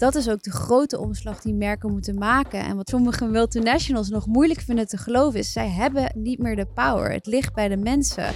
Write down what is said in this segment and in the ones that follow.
Dat is ook de grote omslag die merken moeten maken. En wat sommige multinationals nog moeilijk vinden te geloven is, zij hebben niet meer de power. Het ligt bij de mensen.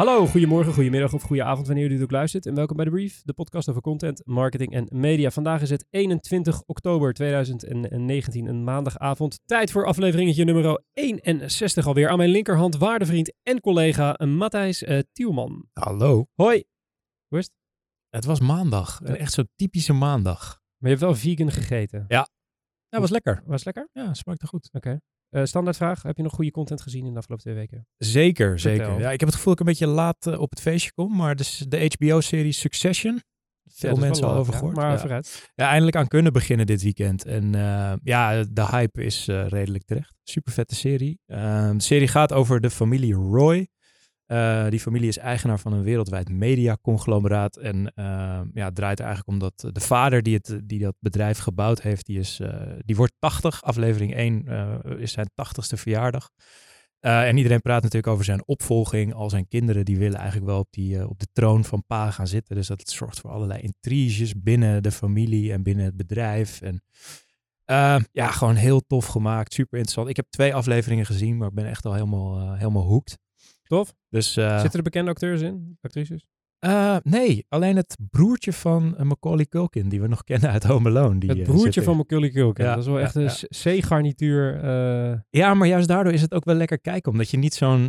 Hallo, goedemorgen, goedemiddag of goede avond wanneer jullie ook luistert. En welkom bij The Brief, de podcast over content, marketing en media. Vandaag is het 21 oktober 2019, een maandagavond. Tijd voor afleveringetje nummer 61 alweer. Aan mijn linkerhand waardevriend en collega Matthijs Tielman. Hallo. Hoi. Hoe is het? Het was maandag. Echt zo'n typische maandag. Maar je hebt wel vegan gegeten. Ja. Ja, was lekker. Was lekker? Ja, smaakte goed. Oké. Okay. Standaardvraag, heb je nog goede content gezien in de afgelopen 2 weken? Zeker. Ja, ik heb het gevoel dat ik een beetje laat op het feestje kom, maar dus de HBO-serie Succession, veel mensen al over gehoord. Maar vooruit. Ja, eindelijk aan kunnen beginnen dit weekend. En de hype is redelijk terecht. Super vette serie. De serie gaat over de familie Roy. Die familie is eigenaar van een wereldwijd mediaconglomeraat. En het draait er eigenlijk om dat de vader die dat bedrijf gebouwd heeft, die wordt 80. Aflevering 1 is zijn 80ste verjaardag. En iedereen praat natuurlijk over zijn opvolging. Al zijn kinderen die willen eigenlijk wel op de troon van pa gaan zitten. Dus dat zorgt voor allerlei intriges binnen de familie en binnen het bedrijf. En gewoon heel tof gemaakt. Super interessant. Ik heb 2 afleveringen gezien, maar ik ben echt al helemaal hooked. Tof. Dus, zitten er bekende acteurs in? Actrices? Nee, alleen het broertje van Macaulay Culkin, die we nog kennen uit Home Alone. Het broertje van Macaulay Culkin, ja, dat is wel echt een C-garnituur. Ja, maar juist daardoor is het ook wel lekker kijken, omdat je niet zo'n...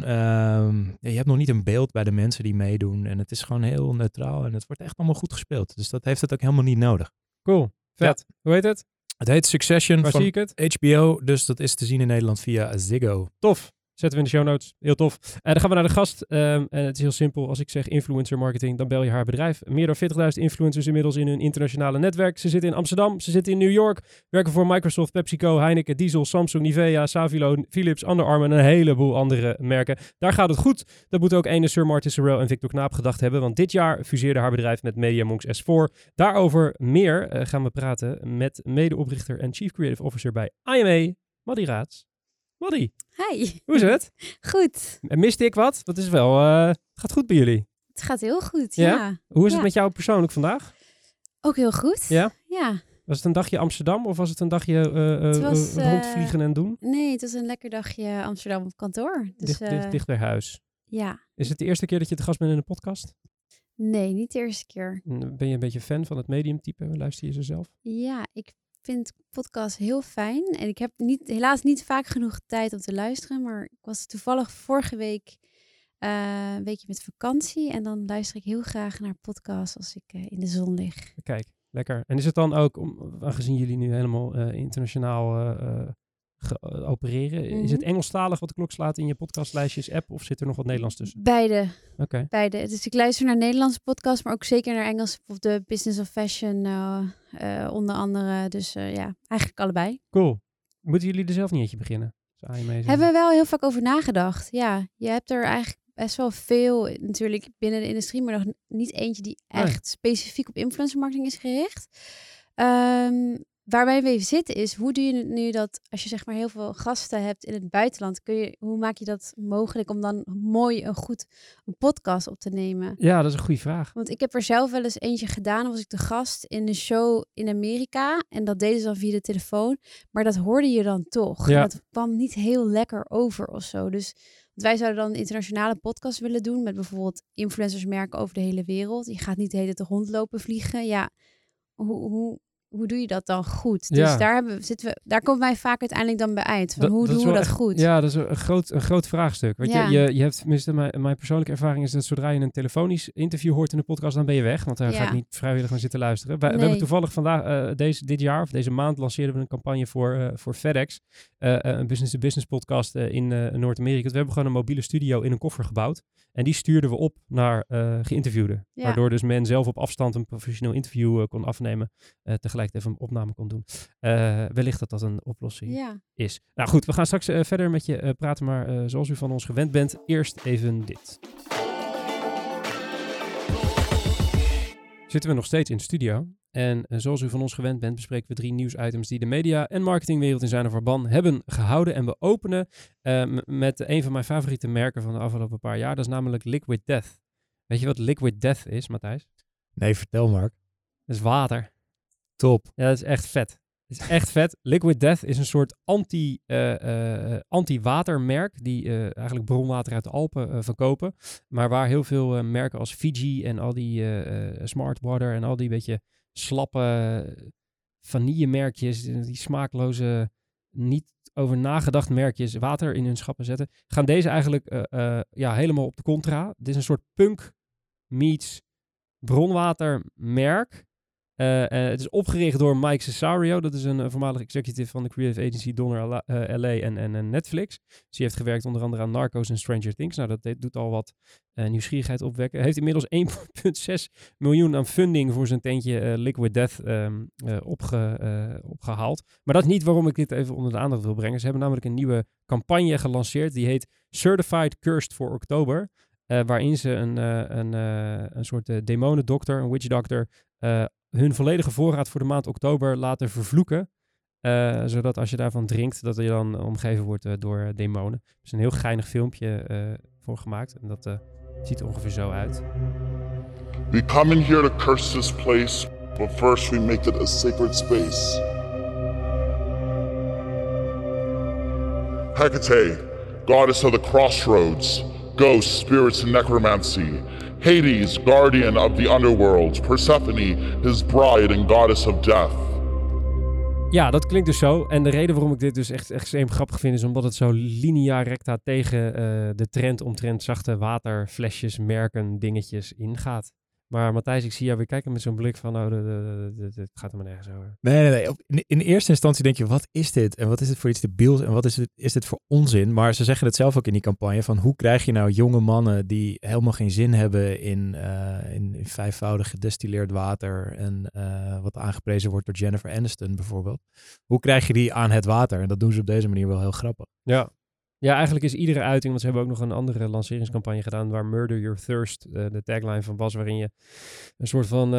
je hebt nog niet een beeld bij de mensen die meedoen en het is gewoon heel neutraal en het wordt echt allemaal goed gespeeld. Dus dat heeft het ook helemaal niet nodig. Cool, vet. Ja. Hoe heet het? Het heet Succession van HBO, dus dat is te zien in Nederland via Ziggo. Tof. Zetten we in de show notes. Heel tof. Dan gaan we naar de gast. En het is heel simpel. Als ik zeg influencer marketing, dan bel je haar bedrijf. Meer dan 40.000 influencers inmiddels in hun internationale netwerk. Ze zitten in Amsterdam. Ze zitten in New York. Werken voor Microsoft, PepsiCo, Heineken, Diesel, Samsung, Nivea, Savilo, Philips, Under Armour en een heleboel andere merken. Daar gaat het goed. Dat moeten ook ene Sir Martin Sorrell en Victor Knaap gedacht hebben. Want dit jaar fuseerde haar bedrijf met MediaMonks S4. Daarover meer gaan we praten met medeoprichter en Chief Creative Officer bij IMA, Maddie Raedts. Maddie. Hi. Hoe is het? Goed. En miste ik wat? Dat is wel... het gaat goed bij jullie. Het gaat heel goed, ja. Hoe is het met jou persoonlijk vandaag? Ook heel goed. Ja. Was het een dagje Amsterdam of was het een dagje rondvliegen en doen? Nee, het was een lekker dagje Amsterdam op kantoor. Dus, dicht bij huis. Ja. Is het de eerste keer dat je te gast bent in een podcast? Nee, niet de eerste keer. Ben je een beetje fan van het mediumtype? Luister je ze zelf? Ja, ik vind podcast heel fijn en ik heb helaas niet vaak genoeg tijd om te luisteren, maar ik was toevallig vorige week een weekje met vakantie en dan luister ik heel graag naar podcasts als ik in de zon lig. Kijk, lekker. En is het dan ook, aangezien jullie nu helemaal internationaal opereren, is het Engelstalig wat de klok slaat in je podcastlijstjes app of zit er nog wat Nederlands tussen? Beide. Okay. Beide. Dus ik luister naar Nederlandse podcasts, maar ook zeker naar Engels of de Business of Fashion onder andere. Dus eigenlijk allebei. Cool. Moeten jullie er zelf niet eentje beginnen? Hebben we wel heel vaak over nagedacht. Ja, je hebt er eigenlijk best wel veel natuurlijk binnen de industrie, maar nog niet eentje die echt specifiek op influencer marketing is gericht. Waarbij we even zitten is, hoe doe je nu dat, als je zeg maar heel veel gasten hebt in het buitenland, hoe maak je dat mogelijk om dan mooi een podcast op te nemen? Ja, dat is een goede vraag. Want ik heb er zelf wel eens eentje gedaan, was ik de gast in een show in Amerika en dat deden ze dan via de telefoon, maar dat hoorde je dan toch. Ja. Dat kwam niet heel lekker over of zo, dus... Wij zouden dan een internationale podcast willen doen met bijvoorbeeld influencersmerken over de hele wereld. Je gaat niet de hele tijd rondlopen, vliegen. Ja, hoe doe je dat dan goed? Dus daar komen wij vaak uiteindelijk dan bij uit. Van hoe doen we dat goed? Ja, dat is een groot vraagstuk. Want je hebt, tenminste, mijn persoonlijke ervaring is dat zodra je een telefonisch interview hoort in de podcast, dan ben je weg. Want daar ga ik niet vrijwillig naar zitten luisteren. We hebben toevallig vandaag, deze maand, lanceerden we een campagne voor FedEx. Een business-to-business podcast in Noord-Amerika. Dus we hebben gewoon een mobiele studio in een koffer gebouwd. En die stuurden we op naar geïnterviewden. Ja. Waardoor dus men zelf op afstand een professioneel interview kon afnemen. Tegelijk even een opname kon doen. Wellicht dat een oplossing is. Nou goed, we gaan straks verder met je praten. Maar zoals u van ons gewend bent, eerst even dit. Zitten we nog steeds in de studio. En zoals u van ons gewend bent, bespreken we 3 nieuwsitems die de media en marketingwereld in zijn of haar ban hebben gehouden. En we openen met een van mijn favoriete merken van de afgelopen paar jaar. Dat is namelijk Liquid Death. Weet je wat Liquid Death is, Matthijs? Nee, vertel Mark. Dat is water. Top. Ja, dat is echt vet. Het is echt vet. Liquid Death is een soort anti-watermerk die eigenlijk bronwater uit de Alpen verkopen. Maar waar heel veel merken als Fiji en al die Smartwater en al die beetje slappe vanillemerkjes, die smaakloze, niet over nagedacht merkjes water in hun schappen zetten, gaan deze eigenlijk helemaal op de contra. Dit is een soort punk meets bronwatermerk. Het is opgericht door Mike Cesario. Dat is een voormalig executive van de creative agency Donner LA en Netflix. Dus die heeft gewerkt onder andere aan Narcos en Stranger Things. Nou, dat doet al wat nieuwsgierigheid opwekken. Heeft inmiddels 1,6 miljoen aan funding voor zijn tentje Liquid Death opgehaald. Maar dat is niet waarom ik dit even onder de aandacht wil brengen. Ze hebben namelijk een nieuwe campagne gelanceerd. Die heet Certified Cursed voor Oktober. Waarin ze een soort demonendokter, een witchdokter, hun volledige voorraad voor de maand oktober laten vervloeken. Zodat als je daarvan drinkt, dat je dan omgeven wordt door demonen. Er is een heel geinig filmpje voor gemaakt. En dat ziet er ongeveer zo uit. We come in here to curse this place, but first we make it a sacred space. Hecate, goddess of the crossroads, ghosts, spirits and necromancy. Hades, guardian of the underworld, Persephone, his bride and goddess of death. Ja, dat klinkt dus zo. En de reden waarom ik dit dus echt extreem grappig vind, is omdat het zo linea recta tegen de trend omtrent zachte waterflesjes, merken, dingetjes ingaat. Maar Matthijs, ik zie jou weer kijken met zo'n blik van, oh, het gaat er maar nergens over. Nee. In eerste instantie denk je, wat is dit? En wat is dit voor iets debiels? En wat is dit voor onzin? Maar ze zeggen het zelf ook in die campagne, van hoe krijg je nou jonge mannen die helemaal geen zin hebben in vijfvoudig gedestilleerd water en wat aangeprezen wordt door Jennifer Aniston bijvoorbeeld. Hoe krijg je die aan het water? En dat doen ze op deze manier wel heel grappig. Ja. Ja, eigenlijk is iedere uiting, want ze hebben ook nog een andere lanceringscampagne gedaan waar Murder Your Thirst, de tagline van was, waarin je een soort van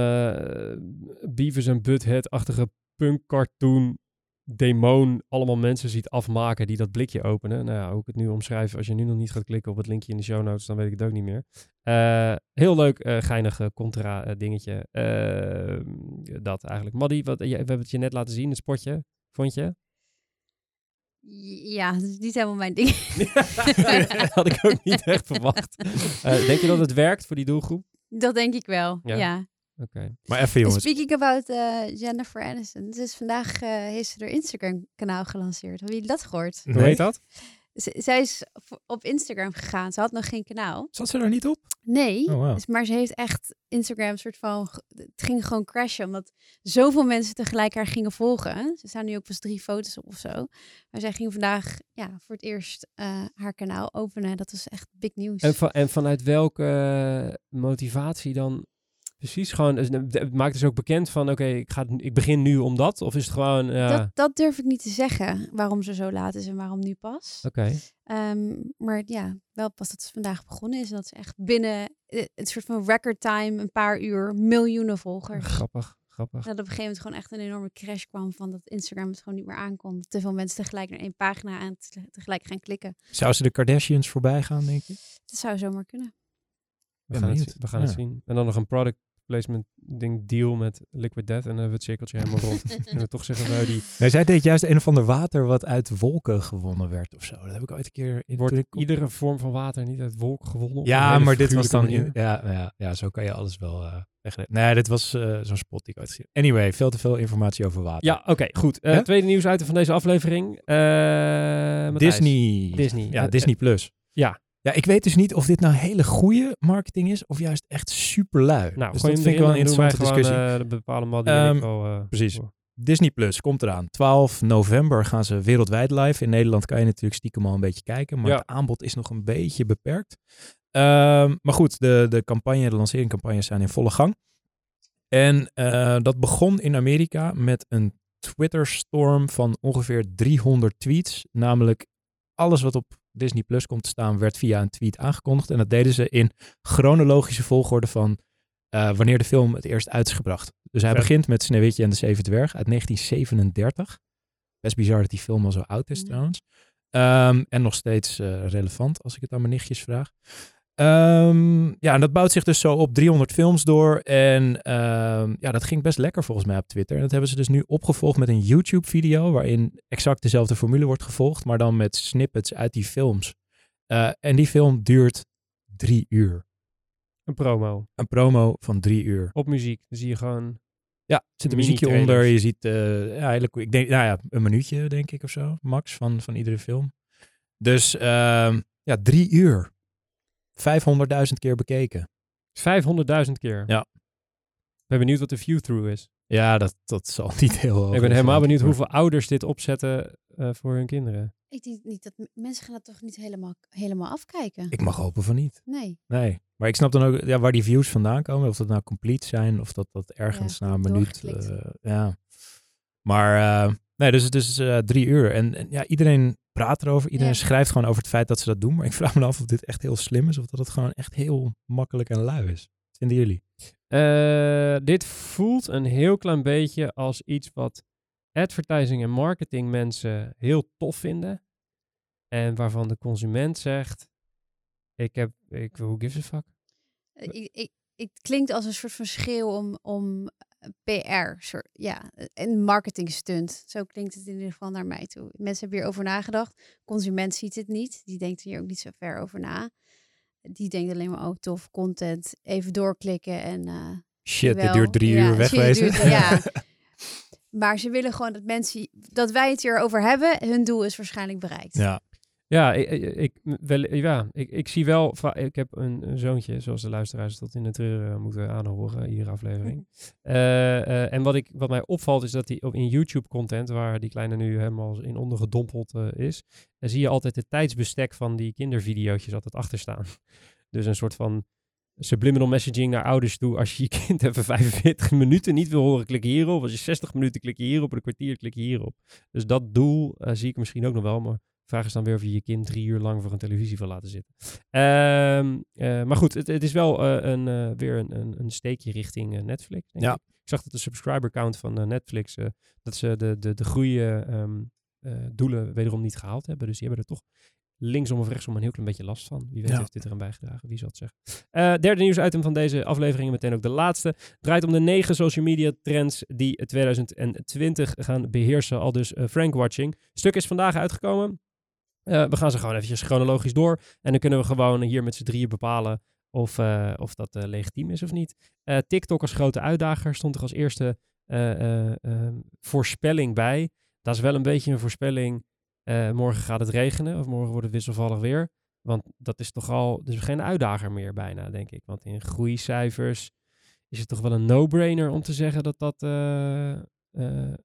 Beavis en Butthead-achtige punk-cartoon demon allemaal mensen ziet afmaken die dat blikje openen. Nou ja, hoe ik het nu omschrijf, als je nu nog niet gaat klikken op het linkje in de show notes, dan weet ik het ook niet meer. Heel leuk, geinig contra-dingetje. Dat eigenlijk. Maddie, we hebben het je net laten zien, het spotje, vond je? Ja, dus niet helemaal mijn ding. Dat had ik ook niet echt verwacht. Denk je dat het werkt voor die doelgroep? Dat denk ik wel, ja. Oké. Maar even jongens. Speaking about Jennifer Aniston. Dus vandaag heeft ze haar Instagram kanaal gelanceerd. Hebben jullie dat gehoord? Hoe heet dat? Zij is op Instagram gegaan. Ze had nog geen kanaal. Zat ze er niet op? Nee, oh, wow. Maar ze heeft echt Instagram soort van... Het ging gewoon crashen, omdat zoveel mensen tegelijk haar gingen volgen. Ze staan nu ook pas 3 foto's op of zo. Maar zij ging vandaag voor het eerst haar kanaal openen. Dat was echt big nieuws. En vanuit welke motivatie dan... Precies, gewoon, het maakt dus ook bekend van, oké, ik begin nu om dat? Of is het gewoon... Dat durf ik niet te zeggen, waarom ze zo laat is en waarom nu pas. Oké. Maar ja, wel pas dat ze vandaag begonnen is. En dat is echt binnen een soort van record time, een paar uur, miljoenen volgers. Grappig. Dat op een gegeven moment gewoon echt een enorme crash kwam van dat Instagram het gewoon niet meer aankomt. Te veel mensen tegelijk naar één pagina en tegelijk gaan klikken. Zou ze de Kardashians voorbij gaan, denk je? Dat zou zomaar kunnen. We gaan het zien. En dan nog een product placement ding deal met Liquid Death en dan hebben we het cirkeltje helemaal rond. Kunnen we toch zeggen nou die... Nee, zij deed juist een of ander water wat uit wolken gewonnen werd of zo. Dat heb ik ooit een keer... Iedere vorm van water niet uit wolken gewonnen? Ja, maar dit was dan... Ja, zo kan je alles wel... Nee, dit was zo'n spot die ik uitgezien. Anyway, veel te veel informatie over water. Ja, oké, goed. Tweede nieuwsuitem van deze aflevering. Disney. Ja, Disney Plus. Ja. Ja, ik weet dus niet of dit nou hele goede marketing is of juist echt superlui. Nou, dus dat vind ik wel een interessante discussie. De bepaalde modellen precies. Voor. Disney Plus komt eraan. 12 november gaan ze wereldwijd live. In Nederland kan je natuurlijk stiekem al een beetje kijken, maar het aanbod is nog een beetje beperkt. Maar goed, de lanceringcampagnes zijn in volle gang. En dat begon in Amerika met een Twitterstorm van ongeveer 300 tweets. Namelijk alles wat op Disney Plus komt te staan, werd via een tweet aangekondigd. En dat deden ze in chronologische volgorde van wanneer de film het eerst uit is gebracht. Dus hij begint met Sneeuwwitje en de Zeven Dwergen uit 1937. Best bizar dat die film al zo oud is trouwens. En nog steeds relevant als ik het aan mijn nichtjes vraag. En dat bouwt zich dus zo op 300 films door. En dat ging best lekker volgens mij op Twitter. En dat hebben ze dus nu opgevolgd met een YouTube video. Waarin exact dezelfde formule wordt gevolgd. Maar dan met snippets uit die films. En die film duurt 3 uur. Een promo van 3 uur. Op muziek. Dan zie je gewoon... Ja, er zit een muziekje onder. Je ziet een minuutje denk ik of zo. Max van iedere film. Dus 3 uur. 500.000 keer bekeken. 500.000 keer? Ja. Ik ben benieuwd wat de view-through is. Ja, dat zal niet heel hoog. Ik ben helemaal benieuwd hoeveel ouders dit opzetten voor hun kinderen. Ik denk niet dat mensen gaan dat toch niet helemaal afkijken? Ik mag hopen van niet. Nee. Maar ik snap dan ook waar die views vandaan komen. Of dat nou complete zijn of dat ergens na een minuut... Maar dus het is 3 uur. En iedereen... praat erover. Iedereen schrijft gewoon over het feit dat ze dat doen. Maar ik vraag me af of dit echt heel slim is. Of dat het gewoon echt heel makkelijk en lui is. Wat vinden jullie? Dit voelt een heel klein beetje als iets wat advertising en marketing mensen heel tof vinden. En waarvan de consument zegt, who gives a fuck? Het klinkt als een soort van schreeuw om PR, en marketing stunt. Zo klinkt het in ieder geval naar mij toe. Mensen hebben hierover nagedacht. Consument ziet het niet. Die denkt hier ook niet zo ver over na. Die denkt alleen maar, tof, content. Even doorklikken en... dit duurt 3 uur wegwezen. Maar ze willen gewoon dat mensen... Dat wij het hierover hebben, hun doel is waarschijnlijk bereikt. Ja. Ja, ik zie wel... Ik heb een zoontje, zoals de luisteraars tot in de treuren moeten aanhoren, iedere aflevering. En wat mij opvalt is dat hij in YouTube-content, waar die kleine nu helemaal in ondergedompeld is, dan zie je altijd het tijdsbestek van die kindervideootjes altijd achterstaan. Dus een soort van subliminal messaging naar ouders toe. Als je je kind even 45 minuten niet wil horen, klik hierop. Als je 60 minuten klik hierop, een kwartier klik hierop. Dus dat doel zie ik misschien ook nog wel, maar... Vraag is dan weer of je je kind 3 uur lang voor een televisie wil laten zitten. Maar goed, het is wel weer een steekje richting Netflix. Denk ik. Ik zag dat de subscriber count van Netflix, dat ze de groeidoelen wederom niet gehaald hebben. Dus die hebben er toch linksom of rechtsom een heel klein beetje last van. Wie weet heeft dit eraan bijgedragen, wie zal het zeggen. Derde nieuwsitem van deze aflevering, meteen ook de laatste. Draait om de 9 social media trends die 2020 gaan beheersen. Al dus FrankWatching. Stuk is vandaag uitgekomen. We gaan ze gewoon eventjes chronologisch door. En dan kunnen we gewoon hier met z'n drieën bepalen of dat legitiem is of niet. TikTok als grote uitdager stond er als eerste voorspelling bij. Dat is wel een beetje een voorspelling. Morgen gaat het regenen of morgen wordt het wisselvallig weer. Want dat is toch al... Dus geen uitdager meer bijna, denk ik. Want in groeicijfers is het toch wel een no-brainer om te zeggen dat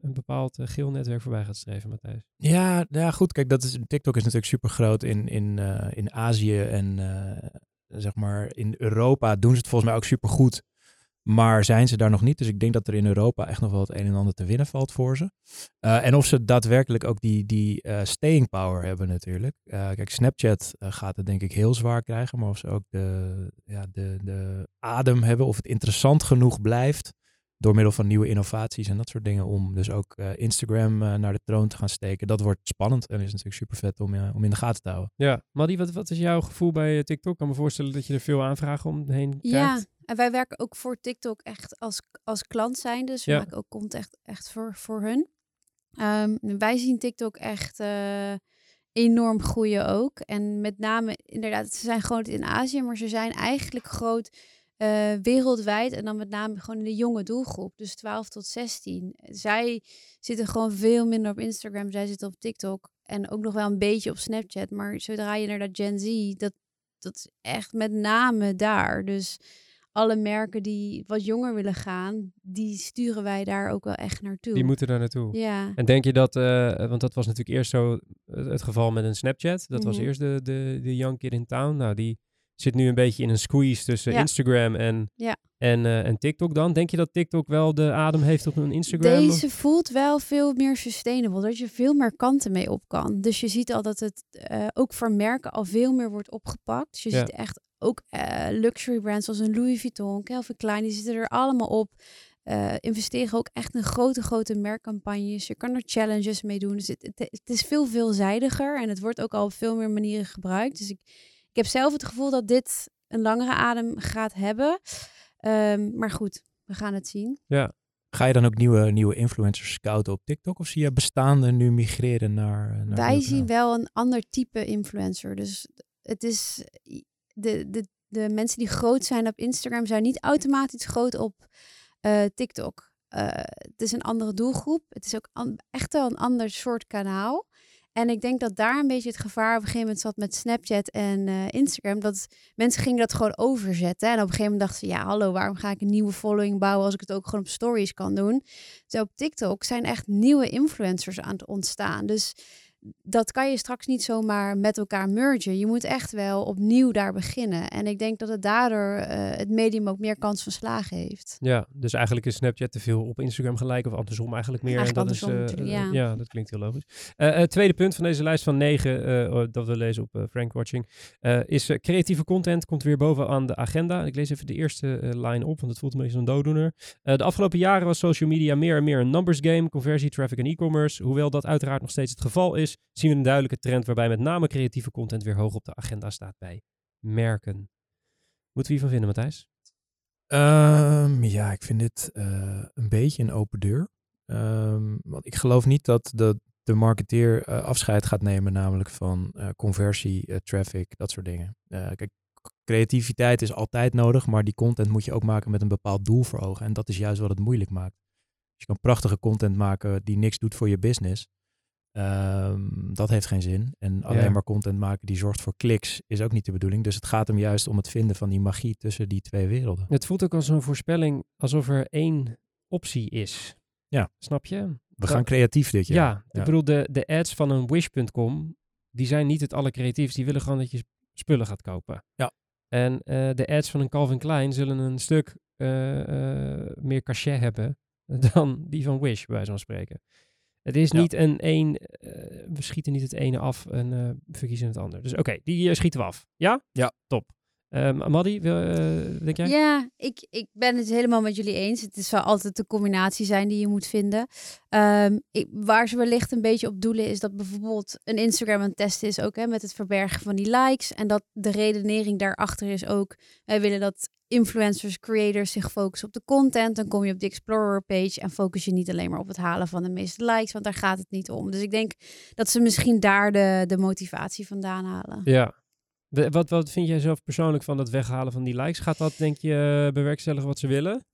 een bepaald geel netwerk voorbij gaat streven, Matthijs. Ja, goed. Kijk, TikTok is natuurlijk super groot in Azië en zeg maar in Europa doen ze het volgens mij ook super goed. Maar zijn ze daar nog niet? Dus ik denk dat er in Europa echt nog wel het een en ander te winnen valt voor ze. En of ze daadwerkelijk ook die staying power hebben natuurlijk. Kijk, Snapchat gaat het denk ik heel zwaar krijgen. Maar of ze ook de adem hebben of het interessant genoeg blijft. Door middel van nieuwe innovaties en dat soort dingen. Om dus ook Instagram naar de troon te gaan steken. Dat wordt spannend en is natuurlijk super vet om in de gaten te houden. Ja, Maddie, wat is jouw gevoel bij TikTok? Ik kan me voorstellen dat je er veel aanvragen omheen krijgt. Ja, en wij werken ook voor TikTok echt als klant zijn. Dus we maken ook content echt voor hun. Wij zien TikTok echt enorm groeien ook. En met name, inderdaad, ze zijn groot in Azië. Maar ze zijn eigenlijk groot... wereldwijd en dan met name gewoon in de jonge doelgroep, dus 12 tot 16. Zij zitten gewoon veel minder op Instagram, zij zitten op TikTok en ook nog wel een beetje op Snapchat, maar zodra je naar dat Gen Z, dat is echt met name daar. Dus alle merken die wat jonger willen gaan, die sturen wij daar ook wel echt naartoe. Die moeten daar naartoe. Ja. En denk je dat, want dat was natuurlijk eerst zo het geval met een Snapchat, dat was eerst de young kid in town, nou die zit nu een beetje in een squeeze tussen Instagram en TikTok dan. Denk je dat TikTok wel de adem heeft op een Instagram? Deze voelt wel veel meer sustainable. Dat je veel meer kanten mee op kan. Dus je ziet al dat het ook voor merken al veel meer wordt opgepakt. Dus je ziet echt ook luxury brands zoals een Louis Vuitton, Calvin Klein, die zitten er allemaal op. Investeren ook echt in grote merkcampagnes. Je kan er challenges mee doen. Dus het is veel veelzijdiger en het wordt ook al op veel meer manieren gebruikt. Dus ik heb zelf het gevoel dat dit een langere adem gaat hebben. Maar goed, we gaan het zien. Ja. Ga je dan ook nieuwe influencers scouten op TikTok? Of zie je bestaande nu migreren naar Wij zien wel een ander type influencer. Dus het is... De mensen die groot zijn op Instagram zijn niet automatisch groot op TikTok. Het is een andere doelgroep. Het is ook echt wel een ander soort kanaal. En ik denk dat daar een beetje het gevaar op een gegeven moment zat met Snapchat en Instagram. Dat mensen gingen dat gewoon overzetten. En op een gegeven moment dachten ze, ja hallo, waarom ga ik een nieuwe following bouwen als ik het ook gewoon op stories kan doen? Dus op TikTok zijn echt nieuwe influencers aan het ontstaan. Dus dat kan je straks niet zomaar met elkaar mergen. Je moet echt wel opnieuw daar beginnen. En ik denk dat het daardoor het medium ook meer kans van slagen heeft. Ja, dus eigenlijk is Snapchat te veel op Instagram gelijk of andersom eigenlijk meer. Ja, dat klinkt heel logisch. Tweede punt van deze lijst van 9 dat we lezen op FrankWatching is creatieve content komt weer bovenaan de agenda. Ik lees even de eerste line op, want het voelt een beetje zo'n dooddoener. De afgelopen jaren was social media meer en meer een numbers game, conversie, traffic en e-commerce. Hoewel dat uiteraard nog steeds het geval is, zien we een duidelijke trend waarbij met name creatieve content weer hoog op de agenda staat bij merken. Moeten we hiervan vinden, Matthijs? Ja, ik vind dit een beetje een open deur. Want ik geloof niet dat de marketeer afscheid gaat nemen, namelijk van conversie, traffic, dat soort dingen. Kijk, creativiteit is altijd nodig, maar die content moet je ook maken met een bepaald doel voor ogen. En dat is juist wat het moeilijk maakt. Dus je kan prachtige content maken die niks doet voor je business. Dat heeft geen zin. En alleen maar content maken die zorgt voor kliks is ook niet de bedoeling. Dus het gaat hem juist om het vinden van die magie tussen die twee werelden. Het voelt ook als een voorspelling alsof er één optie is. Ja. Snap je? We gaan creatief dit jaar. Ja. Ik bedoel, de ads van een wish.com, die zijn niet het allercreatiefst. Die willen gewoon dat je spullen gaat kopen. Ja. En de ads van een Calvin Klein zullen een stuk meer cachet hebben dan die van Wish, bij zo'n spreken. Het is niet we schieten niet het ene af en verkiezen het ander. Dus oké, die schieten we af. Ja? Ja. Top. Maddie, denk jij? Ja, ik ben het helemaal met jullie eens. Het zal altijd de combinatie zijn die je moet vinden. Waar ze wellicht een beetje op doelen is dat bijvoorbeeld een Instagram aan het testen is ook met het verbergen van die likes. En dat de redenering daarachter is ook, wij willen dat influencers, creators zich focussen op de content. Dan kom je op de Explorer page en focus je niet alleen maar op het halen van de meeste likes, want daar gaat het niet om. Dus ik denk dat ze misschien daar de motivatie vandaan halen. Ja. Wat vind jij zelf persoonlijk van dat weghalen van die likes? Gaat dat, denk je, bewerkstelligen wat ze willen?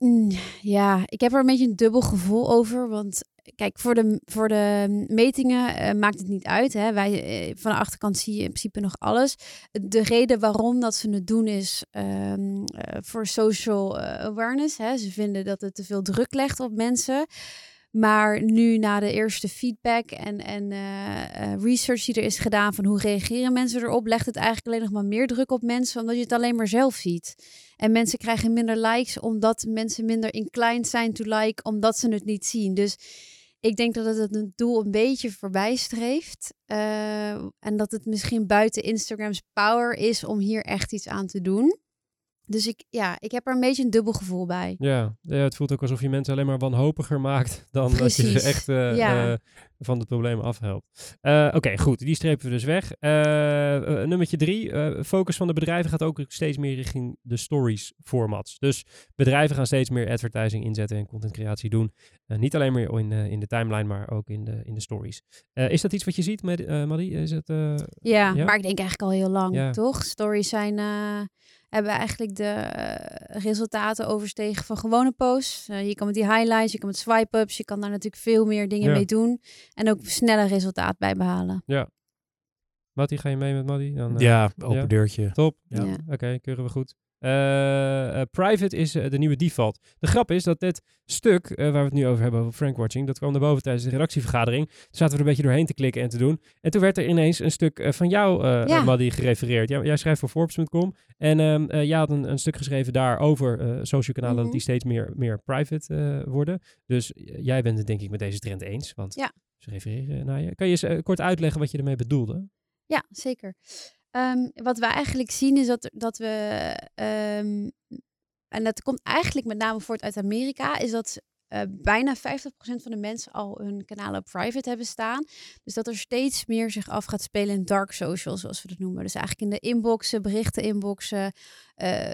Ja, ik heb er een beetje een dubbel gevoel over. Want kijk, voor de metingen maakt het niet uit. Hè? Van de achterkant zie je in principe nog alles. De reden waarom dat ze het doen is voor social awareness. Hè? Ze vinden dat het te veel druk legt op mensen. Maar nu na de eerste feedback en research die er is gedaan van hoe reageren mensen erop, legt het eigenlijk alleen nog maar meer druk op mensen, omdat je het alleen maar zelf ziet. En mensen krijgen minder likes omdat mensen minder inclined zijn to like, omdat ze het niet zien. Dus ik denk dat het doel een beetje voorbij streeft. En dat het misschien buiten Instagram's power is om hier echt iets aan te doen. Dus ik heb er een beetje een dubbel gevoel bij. Ja, het voelt ook alsof je mensen alleen maar wanhopiger maakt dan Precies. dat je ze echt van het probleem afhelpt. Oké, goed. Die strepen we dus weg. Nummertje 3. Focus van de bedrijven gaat ook steeds meer richting de stories formats. Dus bedrijven gaan steeds meer advertising inzetten en contentcreatie doen. Niet alleen meer in de timeline, maar ook in de stories. Is dat iets wat je ziet, Maddie? Is het, maar ik denk eigenlijk al heel lang, toch? Stories zijn... hebben eigenlijk de resultaten overstegen van gewone posts. Je kan met die highlights, je kan met swipe-ups, je kan daar natuurlijk veel meer dingen mee doen. En ook sneller resultaat bij behalen. Ja. Mattie, ga je mee met Maddie? Dan, open deurtje. Top. Ja. Ja. Oké, keuren we goed. Private is de nieuwe default. De grap is dat dit stuk waar we het nu over hebben, over FrankWatching, dat kwam naar boven tijdens de redactievergadering. Toen zaten we er een beetje doorheen te klikken en te doen. En toen werd er ineens een stuk van jou, Maddie, gerefereerd. Jij schrijft voor Forbes.com. En jij had een stuk geschreven daar over social kanalen, dat die steeds meer private worden. Dus jij bent het denk ik met deze trend eens, want ze refereren naar je. Kan je eens kort uitleggen wat je ermee bedoelde? Ja, zeker. Wat we eigenlijk zien is dat we... en dat komt eigenlijk met name voort uit Amerika, is dat bijna 50% van de mensen al hun kanalen op private hebben staan. Dus dat er steeds meer zich af gaat spelen in dark social, zoals we dat noemen. Dus eigenlijk in de inboxen, berichten inboxen,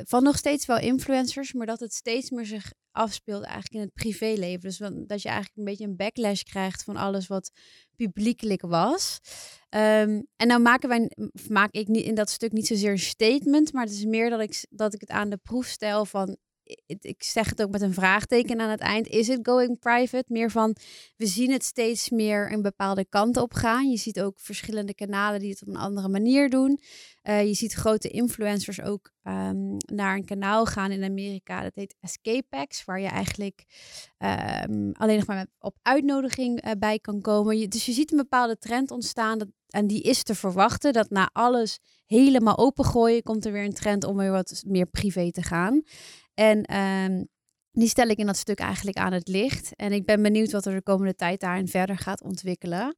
van nog steeds wel influencers, maar dat het steeds meer zich afspeelt eigenlijk in het privéleven. Dus dat je eigenlijk een beetje een backlash krijgt van alles wat publiekelijk was. En nou maak ik niet in dat stuk niet zozeer een statement, maar het is meer dat ik het aan de proef stel van... Ik zeg het ook met een vraagteken aan het eind. Is het going private? Meer van, we zien het steeds meer een bepaalde kant op gaan. Je ziet ook verschillende kanalen die het op een andere manier doen. Je ziet grote influencers ook naar een kanaal gaan in Amerika. Dat heet escape packs, waar je eigenlijk alleen nog maar op uitnodiging bij kan komen. Dus je ziet een bepaalde trend ontstaan. En die is te verwachten dat na alles helemaal opengooien... komt er weer een trend om weer wat meer privé te gaan. En die stel ik in dat stuk eigenlijk aan het licht. En ik ben benieuwd wat er de komende tijd daarin verder gaat ontwikkelen.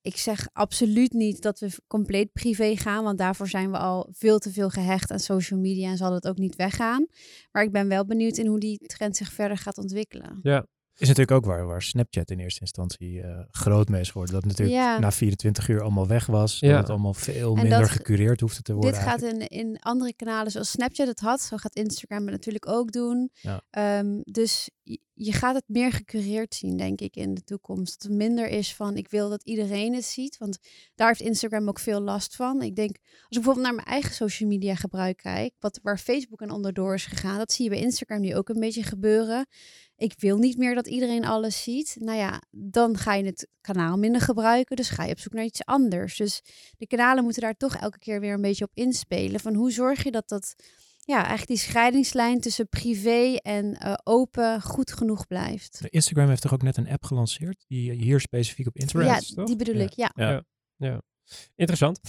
Ik zeg absoluut niet dat we compleet privé gaan. Want daarvoor zijn we al veel te veel gehecht aan social media. En zal dat ook niet weggaan. Maar ik ben wel benieuwd in hoe die trend zich verder gaat ontwikkelen. Ja, is natuurlijk ook waar Snapchat in eerste instantie groot mee is geworden. Dat natuurlijk na 24 uur allemaal weg was. Ja. Dat het allemaal veel minder gecureerd hoefde te worden. Dit eigenlijk gaat in andere kanalen zoals Snapchat het had. Zo gaat Instagram het natuurlijk ook doen. Ja. Dus je gaat het meer gecureerd zien, denk ik, in de toekomst. Dat het minder is van, ik wil dat iedereen het ziet. Want daar heeft Instagram ook veel last van. Ik denk, als ik bijvoorbeeld naar mijn eigen social media gebruik kijk, waar Facebook aan onderdoor is gegaan, dat zie je bij Instagram nu ook een beetje gebeuren. Ik wil niet meer dat iedereen alles ziet. Nou ja, dan ga je het kanaal minder gebruiken. Dus ga je op zoek naar iets anders. Dus de kanalen moeten daar toch elke keer weer een beetje op inspelen. Van hoe zorg je dat eigenlijk die scheidingslijn tussen privé en open goed genoeg blijft. Instagram heeft toch ook net een app gelanceerd? Die hier specifiek op Instagram is, toch? Die bedoel ik, ja. Interessant.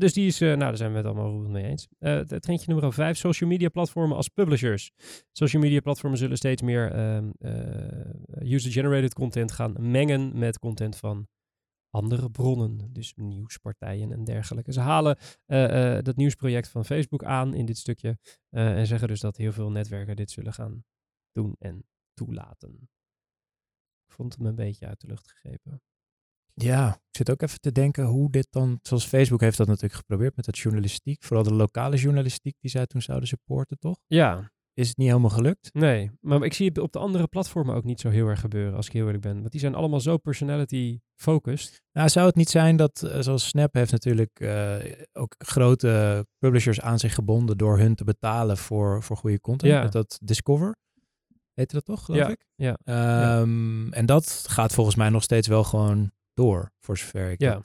Dus die is, daar zijn we het allemaal mee eens. Trendje nummer 5, social media platformen als publishers. Social media platformen zullen steeds meer user-generated content gaan mengen met content van andere bronnen. Dus nieuwspartijen en dergelijke. Ze halen dat nieuwsproject van Facebook aan in dit stukje. En zeggen dus dat heel veel netwerken dit zullen gaan doen en toelaten. Ik vond hem een beetje uit de lucht gegrepen. Ja, ik zit ook even te denken hoe dit dan... Zoals Facebook heeft dat natuurlijk geprobeerd met dat journalistiek. Vooral de lokale journalistiek die zij toen zouden supporten, toch? Ja. Is het niet helemaal gelukt? Nee, maar ik zie het op de andere platformen ook niet zo heel erg gebeuren, als ik heel eerlijk ben. Want die zijn allemaal zo personality-focused. Nou, zou het niet zijn dat, zoals Snap heeft natuurlijk ook grote publishers aan zich gebonden door hun te betalen voor goede content. Ja. Dat Discover... heette dat toch, geloof ik? Ja. En dat gaat volgens mij nog steeds wel gewoon door, voor zover ik dat...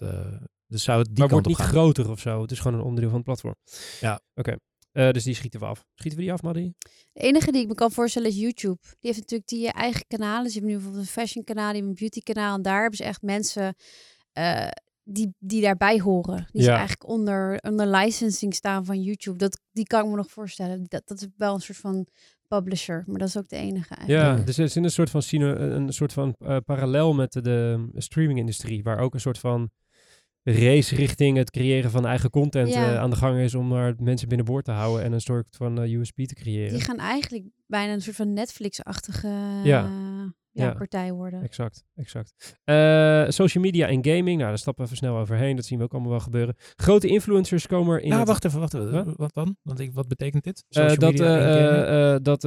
Dus zou het die maar kant wordt niet gaan. Groter of zo. Het is gewoon een onderdeel van het platform. Ja. Oké. Dus die schieten we af. Schieten we die af, Maddie? De enige die ik me kan voorstellen is YouTube. Die heeft natuurlijk die eigen kanalen. Dus je hebt nu bijvoorbeeld een fashion kanaal, die hebben een beauty kanaal. En daar hebben ze echt mensen die daarbij horen. Die zijn eigenlijk onder licensing staan van YouTube. Die kan ik me nog voorstellen. Dat is wel een soort van publisher, maar dat is ook de enige eigenlijk. Ja, dus er is een soort van parallel met de streamingindustrie, waar ook een soort van race richting het creëren van eigen content aan de gang is om maar mensen binnenboord te houden en een soort van USP te creëren. Die gaan eigenlijk bijna een soort van Netflix-achtige partij worden. Exact. Social media en gaming, daar stappen we even snel overheen. Dat zien we ook allemaal wel gebeuren. Grote influencers komen in... Wacht even. Wat dan? Wat betekent dit? Dat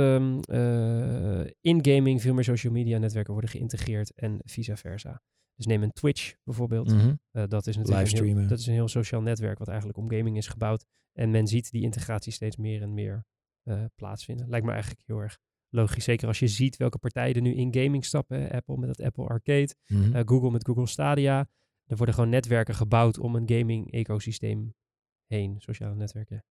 in gaming veel meer social media netwerken worden geïntegreerd en vice versa. Dus neem een Twitch bijvoorbeeld. Mm-hmm. Dat is natuurlijk een heel sociaal netwerk wat eigenlijk om gaming is gebouwd. En men ziet die integratie steeds meer en meer plaatsvinden. Lijkt me eigenlijk heel erg logisch. Zeker als je ziet welke partijen er nu in gaming stappen. Hè? Apple met dat Apple Arcade. Mm-hmm. Google met Google Stadia. Er worden gewoon netwerken gebouwd om een gaming ecosysteem heen. Sociale netwerken.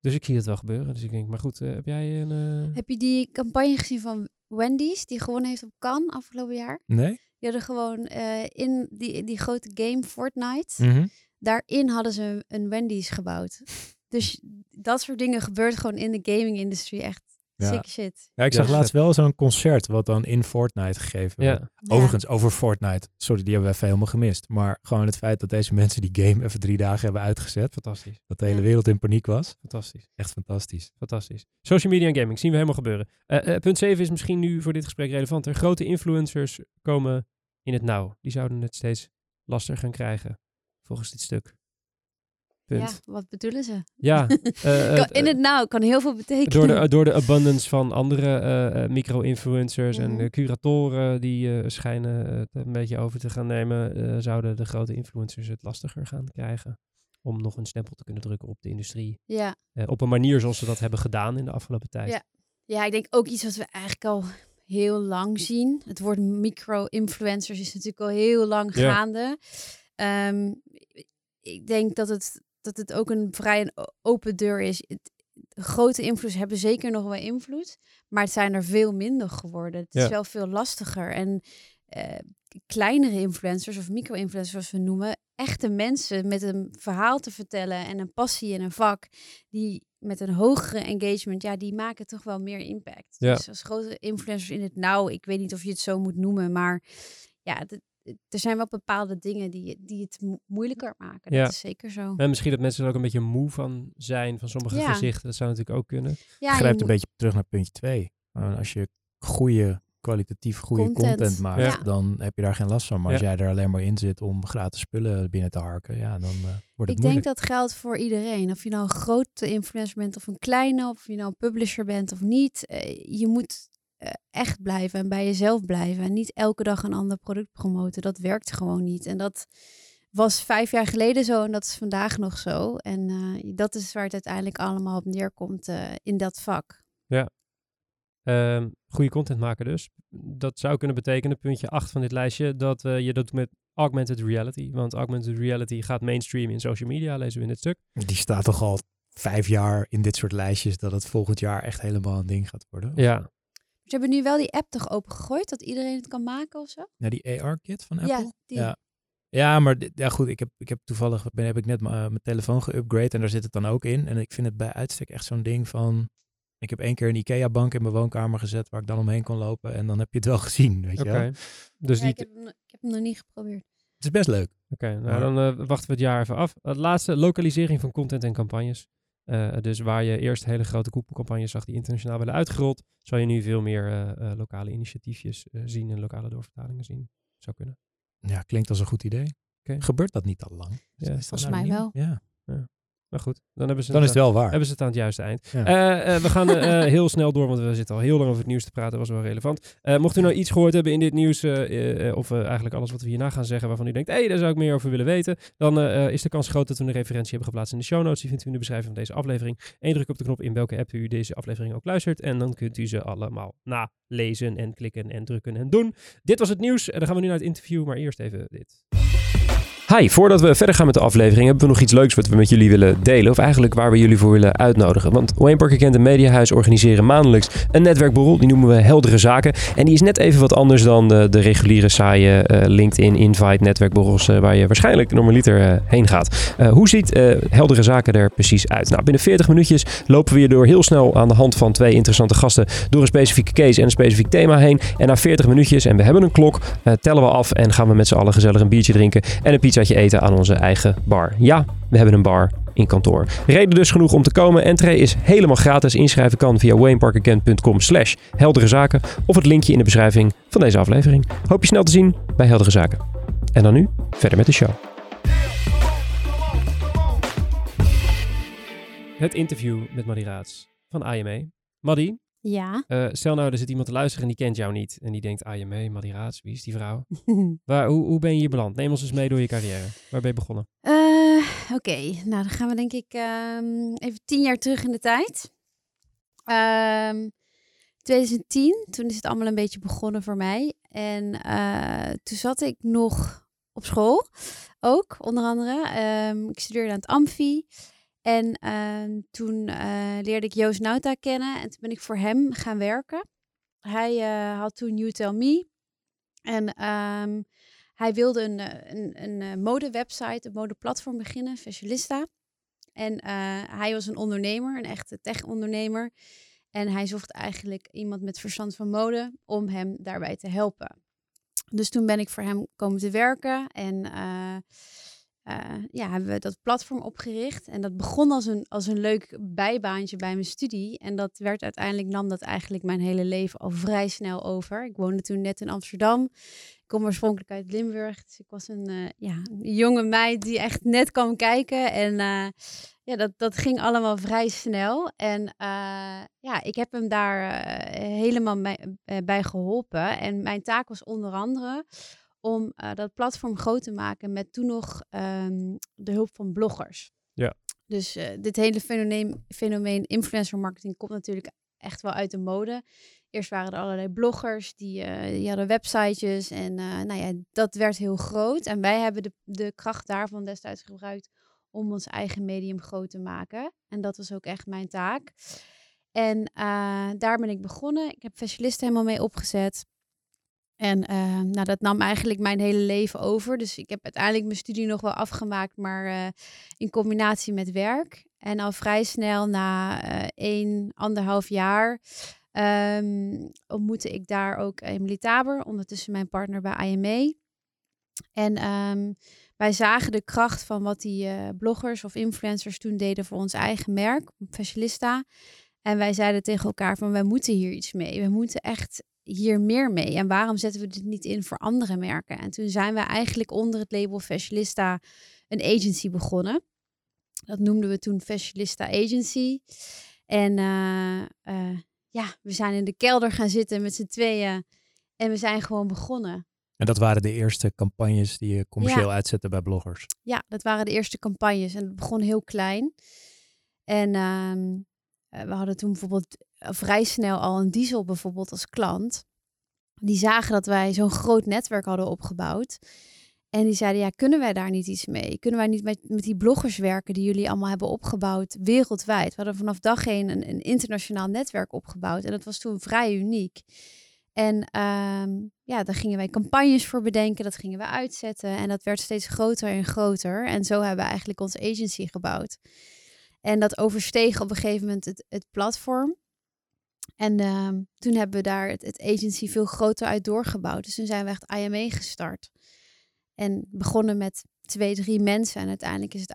Dus ik zie dat wel gebeuren. Dus ik denk, maar goed, heb jij een... Heb je die campagne gezien van Wendy's die gewonnen heeft op Cannes afgelopen jaar? Nee. Die hadden gewoon in die grote game Fortnite, mm-hmm. daarin hadden ze een Wendy's gebouwd. Dus dat soort dingen gebeurt gewoon in de gaming industrie echt Ja. Sick shit. Ja, ik zag laatst wel zo'n concert wat dan in Fortnite gegeven werd. Ja. Overigens, over Fortnite. Sorry, die hebben we even helemaal gemist. Maar gewoon het feit dat deze mensen die game even 3 dagen hebben uitgezet. Fantastisch. Dat de hele wereld in paniek was. Fantastisch. Echt fantastisch. Fantastisch. Social media en gaming zien we helemaal gebeuren. Punt 7 is misschien nu voor dit gesprek relevanter. Grote influencers komen in het nauw. Die zouden het steeds lastiger gaan krijgen. Volgens dit stuk. Punt. Ja, wat bedoelen ze? Ja, in het nauw kan heel veel betekenen. Door de abundance van andere micro-influencers en curatoren die schijnen het een beetje over te gaan nemen, zouden de grote influencers het lastiger gaan krijgen om nog een stempel te kunnen drukken op de industrie. Ja. Op een manier zoals ze dat hebben gedaan in de afgelopen tijd. Ja. Ja, ik denk ook iets wat we eigenlijk al heel lang zien. Het woord micro-influencers is natuurlijk al heel lang gaande. Ja. Ik denk dat het ook een vrij open deur is. Grote invloeden hebben zeker nog wel invloed. Maar het zijn er veel minder geworden. Het is wel veel lastiger. En kleinere influencers of micro-influencers zoals we noemen. Echte mensen met een verhaal te vertellen en een passie en een vak. Die met een hogere engagement, die maken toch wel meer impact. Ja. Dus als grote influencers in het nauw. Ik weet niet of je het zo moet noemen. Maar ja, er zijn wel bepaalde dingen die het moeilijker maken. Ja. Dat is zeker zo. En misschien dat mensen er ook een beetje moe van zijn, van sommige gezichten. Dat zou natuurlijk ook kunnen. Ja, grijpt een beetje terug naar puntje 2. Als je kwalitatief goede content maakt, dan heb je daar geen last van. Maar als jij er alleen maar in zit om gratis spullen binnen te harken, dan wordt het moeilijk. Ik denk dat geldt voor iedereen. Of je nou een grote influencer bent of een kleine, of je nou een publisher bent of niet. Je moet echt blijven en bij jezelf blijven. En niet elke dag een ander product promoten. Dat werkt gewoon niet. En dat was 5 jaar geleden zo en dat is vandaag nog zo. En dat is waar het uiteindelijk allemaal op neerkomt in dat vak. Ja. Goede content maken dus. Dat zou kunnen betekenen, puntje 8 van dit lijstje, dat je dat doet met augmented reality. Want augmented reality gaat mainstream in social media, lezen we in dit stuk. Die staat toch al 5 jaar in dit soort lijstjes, dat het volgend jaar echt helemaal een ding gaat worden? Of? Ja. Ze hebben nu wel die app toch opengegooid, dat iedereen het kan maken of zo? Ja, die AR-kit van Apple? Ja, die. Ja, maar goed, ik heb toevallig heb ik net mijn telefoon geüpgrade en daar zit het dan ook in. En ik vind het bij uitstek echt zo'n ding van, ik heb 1 keer een IKEA-bank in mijn woonkamer gezet waar ik dan omheen kon lopen en dan heb je het wel gezien, weet je wel. Dus ja, ik heb hem nog niet geprobeerd. Het is best leuk. Oké, dan wachten we het jaar even af. Het laatste, lokalisering van content en campagnes. Dus waar je eerst hele grote koepelcampagnes zag die internationaal werden uitgerold, zal je nu veel meer lokale initiatiefjes zien en lokale doorvertalingen zien. Zou kunnen. Ja, klinkt als een goed idee. Okay. Gebeurt dat niet al lang? Dus ja, volgens mij wel. Ja. Maar goed, dan is het wel waar. Hebben ze het aan het juiste eind. Ja. We gaan heel snel door, want we zitten al heel lang over het nieuws te praten. Dat was wel relevant. Mocht u nou iets gehoord hebben in dit nieuws, of eigenlijk alles wat we hierna gaan zeggen, waarvan u denkt, daar zou ik meer over willen weten, dan is de kans groot dat we een referentie hebben geplaatst in de show notes. Die vindt u in de beschrijving van deze aflevering. 1 druk op de knop in welke app u deze aflevering ook luistert. En dan kunt u ze allemaal nalezen en klikken en drukken en doen. Dit was het nieuws. Dan gaan we nu naar het interview, maar eerst even dit. Hi, voordat we verder gaan met de aflevering hebben we nog iets leuks wat we met jullie willen delen. Of eigenlijk waar we jullie voor willen uitnodigen. Want Wayne Parker Kent en Mediahuis organiseren maandelijks een netwerkborrel. Die noemen we Heldere Zaken. En die is net even wat anders dan de reguliere saaie LinkedIn invite netwerkborrels waar je waarschijnlijk normaliter heen gaat. Hoe ziet Heldere Zaken er precies uit? Nou, binnen 40 minuutjes lopen we je door heel snel aan de hand van 2 interessante gasten door een specifieke case en een specifiek thema heen. En na 40 minuutjes, en we hebben een klok, tellen we af en gaan we met z'n allen gezellig een biertje drinken en een pizza dat je eten aan onze eigen bar. Ja, we hebben een bar in kantoor. Reden dus genoeg om te komen. Entree is helemaal gratis. Inschrijven kan via wayneparkerkent.com/helderezaken of het linkje in de beschrijving van deze aflevering. Hoop je snel te zien bij Heldere Zaken. En dan nu verder met de show. Het interview met Maddie Raedts van AME. Maddie? Ja? Stel nou, er zit iemand te luisteren en die kent jou niet. En die denkt, AME, Maddie Raedts, wie is die vrouw? Hoe ben je hier beland? Neem ons eens mee door je carrière. Waar ben je begonnen? Oké, nou dan gaan we denk ik even 10 jaar terug in de tijd. 2010, toen is het allemaal een beetje begonnen voor mij. En toen zat ik nog op school, ook onder andere. Ik studeerde aan het Amfi. En toen leerde ik Joost Nauta kennen en toen ben ik voor hem gaan werken. Hij had toen You Tell Me en hij wilde een modewebsite, een modeplatform beginnen, Fashionista. En hij was een ondernemer, een echte tech-ondernemer. En hij zocht eigenlijk iemand met verstand van mode om hem daarbij te helpen. Dus toen ben ik voor hem komen te werken en hebben we dat platform opgericht. En dat begon als een leuk bijbaantje bij mijn studie. En dat werd uiteindelijk, nam dat eigenlijk mijn hele leven al vrij snel over. Ik woonde toen net in Amsterdam. Ik kom oorspronkelijk uit Limburg. Dus ik was een jonge meid die echt net kwam kijken. En dat ging allemaal vrij snel. En ik heb hem daar helemaal bij geholpen. En mijn taak was onder andere om dat platform groot te maken met toen nog de hulp van bloggers. Ja. Dus dit hele fenomeen influencer marketing komt natuurlijk echt wel uit de mode. Eerst waren er allerlei bloggers, die hadden websitejes en dat werd heel groot. En wij hebben de kracht daarvan destijds gebruikt om ons eigen medium groot te maken. En dat was ook echt mijn taak. En daar ben ik begonnen. Ik heb Facialist helemaal mee opgezet. En dat nam eigenlijk mijn hele leven over. Dus ik heb uiteindelijk mijn studie nog wel afgemaakt, maar in combinatie met werk. En al vrij snel, na 1,5 jaar, ontmoette ik daar ook Emily Taber, ondertussen mijn partner bij IME. En wij zagen de kracht van wat die bloggers of influencers toen deden voor ons eigen merk, Facialista. En wij zeiden tegen elkaar van, wij moeten hier iets mee. We moeten echt hier meer mee. En waarom zetten we dit niet in voor andere merken? En toen zijn we eigenlijk onder het label Facialista een agency begonnen. Dat noemden we toen Facialista Agency. En we zijn in de kelder gaan zitten met z'n tweeën. En we zijn gewoon begonnen. En dat waren de eerste campagnes die je commercieel uitzette bij bloggers? Ja, dat waren de eerste campagnes. En het begon heel klein. En we hadden toen bijvoorbeeld vrij snel al een Diesel bijvoorbeeld als klant. Die zagen dat wij zo'n groot netwerk hadden opgebouwd. En die zeiden, ja, kunnen wij daar niet iets mee? Kunnen wij niet met die bloggers werken die jullie allemaal hebben opgebouwd wereldwijd? We hadden vanaf dag 1 een internationaal netwerk opgebouwd. En dat was toen vrij uniek. En daar gingen wij campagnes voor bedenken. Dat gingen we uitzetten. En dat werd steeds groter en groter. En zo hebben we eigenlijk onze agency gebouwd. En dat oversteeg op een gegeven moment het platform. En toen hebben we daar het agency veel groter uit doorgebouwd. Dus toen zijn we echt IME gestart. En begonnen met 2-3 mensen. En uiteindelijk is het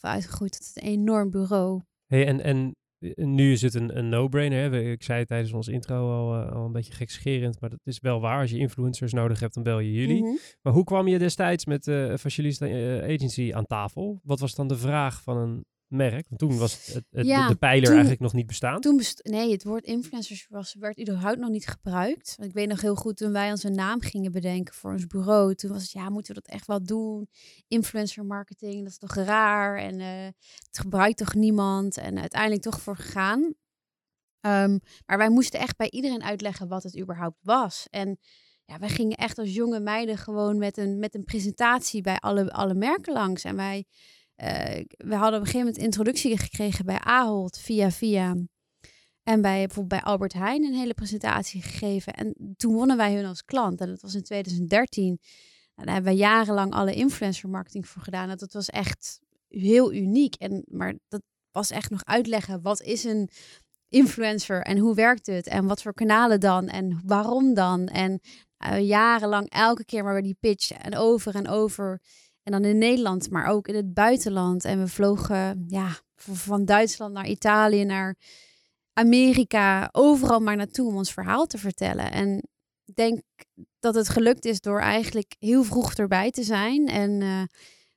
uitgegroeid tot een enorm bureau. Hey, en nu is het een no-brainer. Hè? Ik zei het tijdens ons intro al een beetje gekscherend. Maar dat is wel waar. Als je influencers nodig hebt, dan bel je jullie. Mm-hmm. Maar hoe kwam je destijds met Facialista Agency aan tafel? Wat was dan de vraag van een merk? Want toen was de pijler eigenlijk nog niet bestaan. Nee, het woord influencers werd überhaupt nog niet gebruikt. Want ik weet nog heel goed, toen wij onze naam gingen bedenken voor ons bureau, toen was het, moeten we dat echt wel doen? Influencer marketing, dat is toch raar? En het gebruikt toch niemand? En uiteindelijk toch voor gegaan. Maar wij moesten echt bij iedereen uitleggen wat het überhaupt was. En ja, wij gingen echt als jonge meiden gewoon met een presentatie bij alle merken langs. En we hadden op een gegeven moment introductie gekregen bij Ahold via. En bijvoorbeeld bij Albert Heijn een hele presentatie gegeven. En toen wonnen wij hun als klant. En dat was in 2013. Nou, daar hebben we jarenlang alle influencer marketing voor gedaan. Dat was echt heel uniek. Maar dat was echt nog uitleggen. Wat is een influencer en hoe werkt het? En wat voor kanalen dan? En waarom dan? En jarenlang elke keer maar weer die pitch. En over... En dan in Nederland, maar ook in het buitenland. En we vlogen van Duitsland naar Italië, naar Amerika. Overal maar naartoe om ons verhaal te vertellen. En ik denk dat het gelukt is door eigenlijk heel vroeg erbij te zijn. En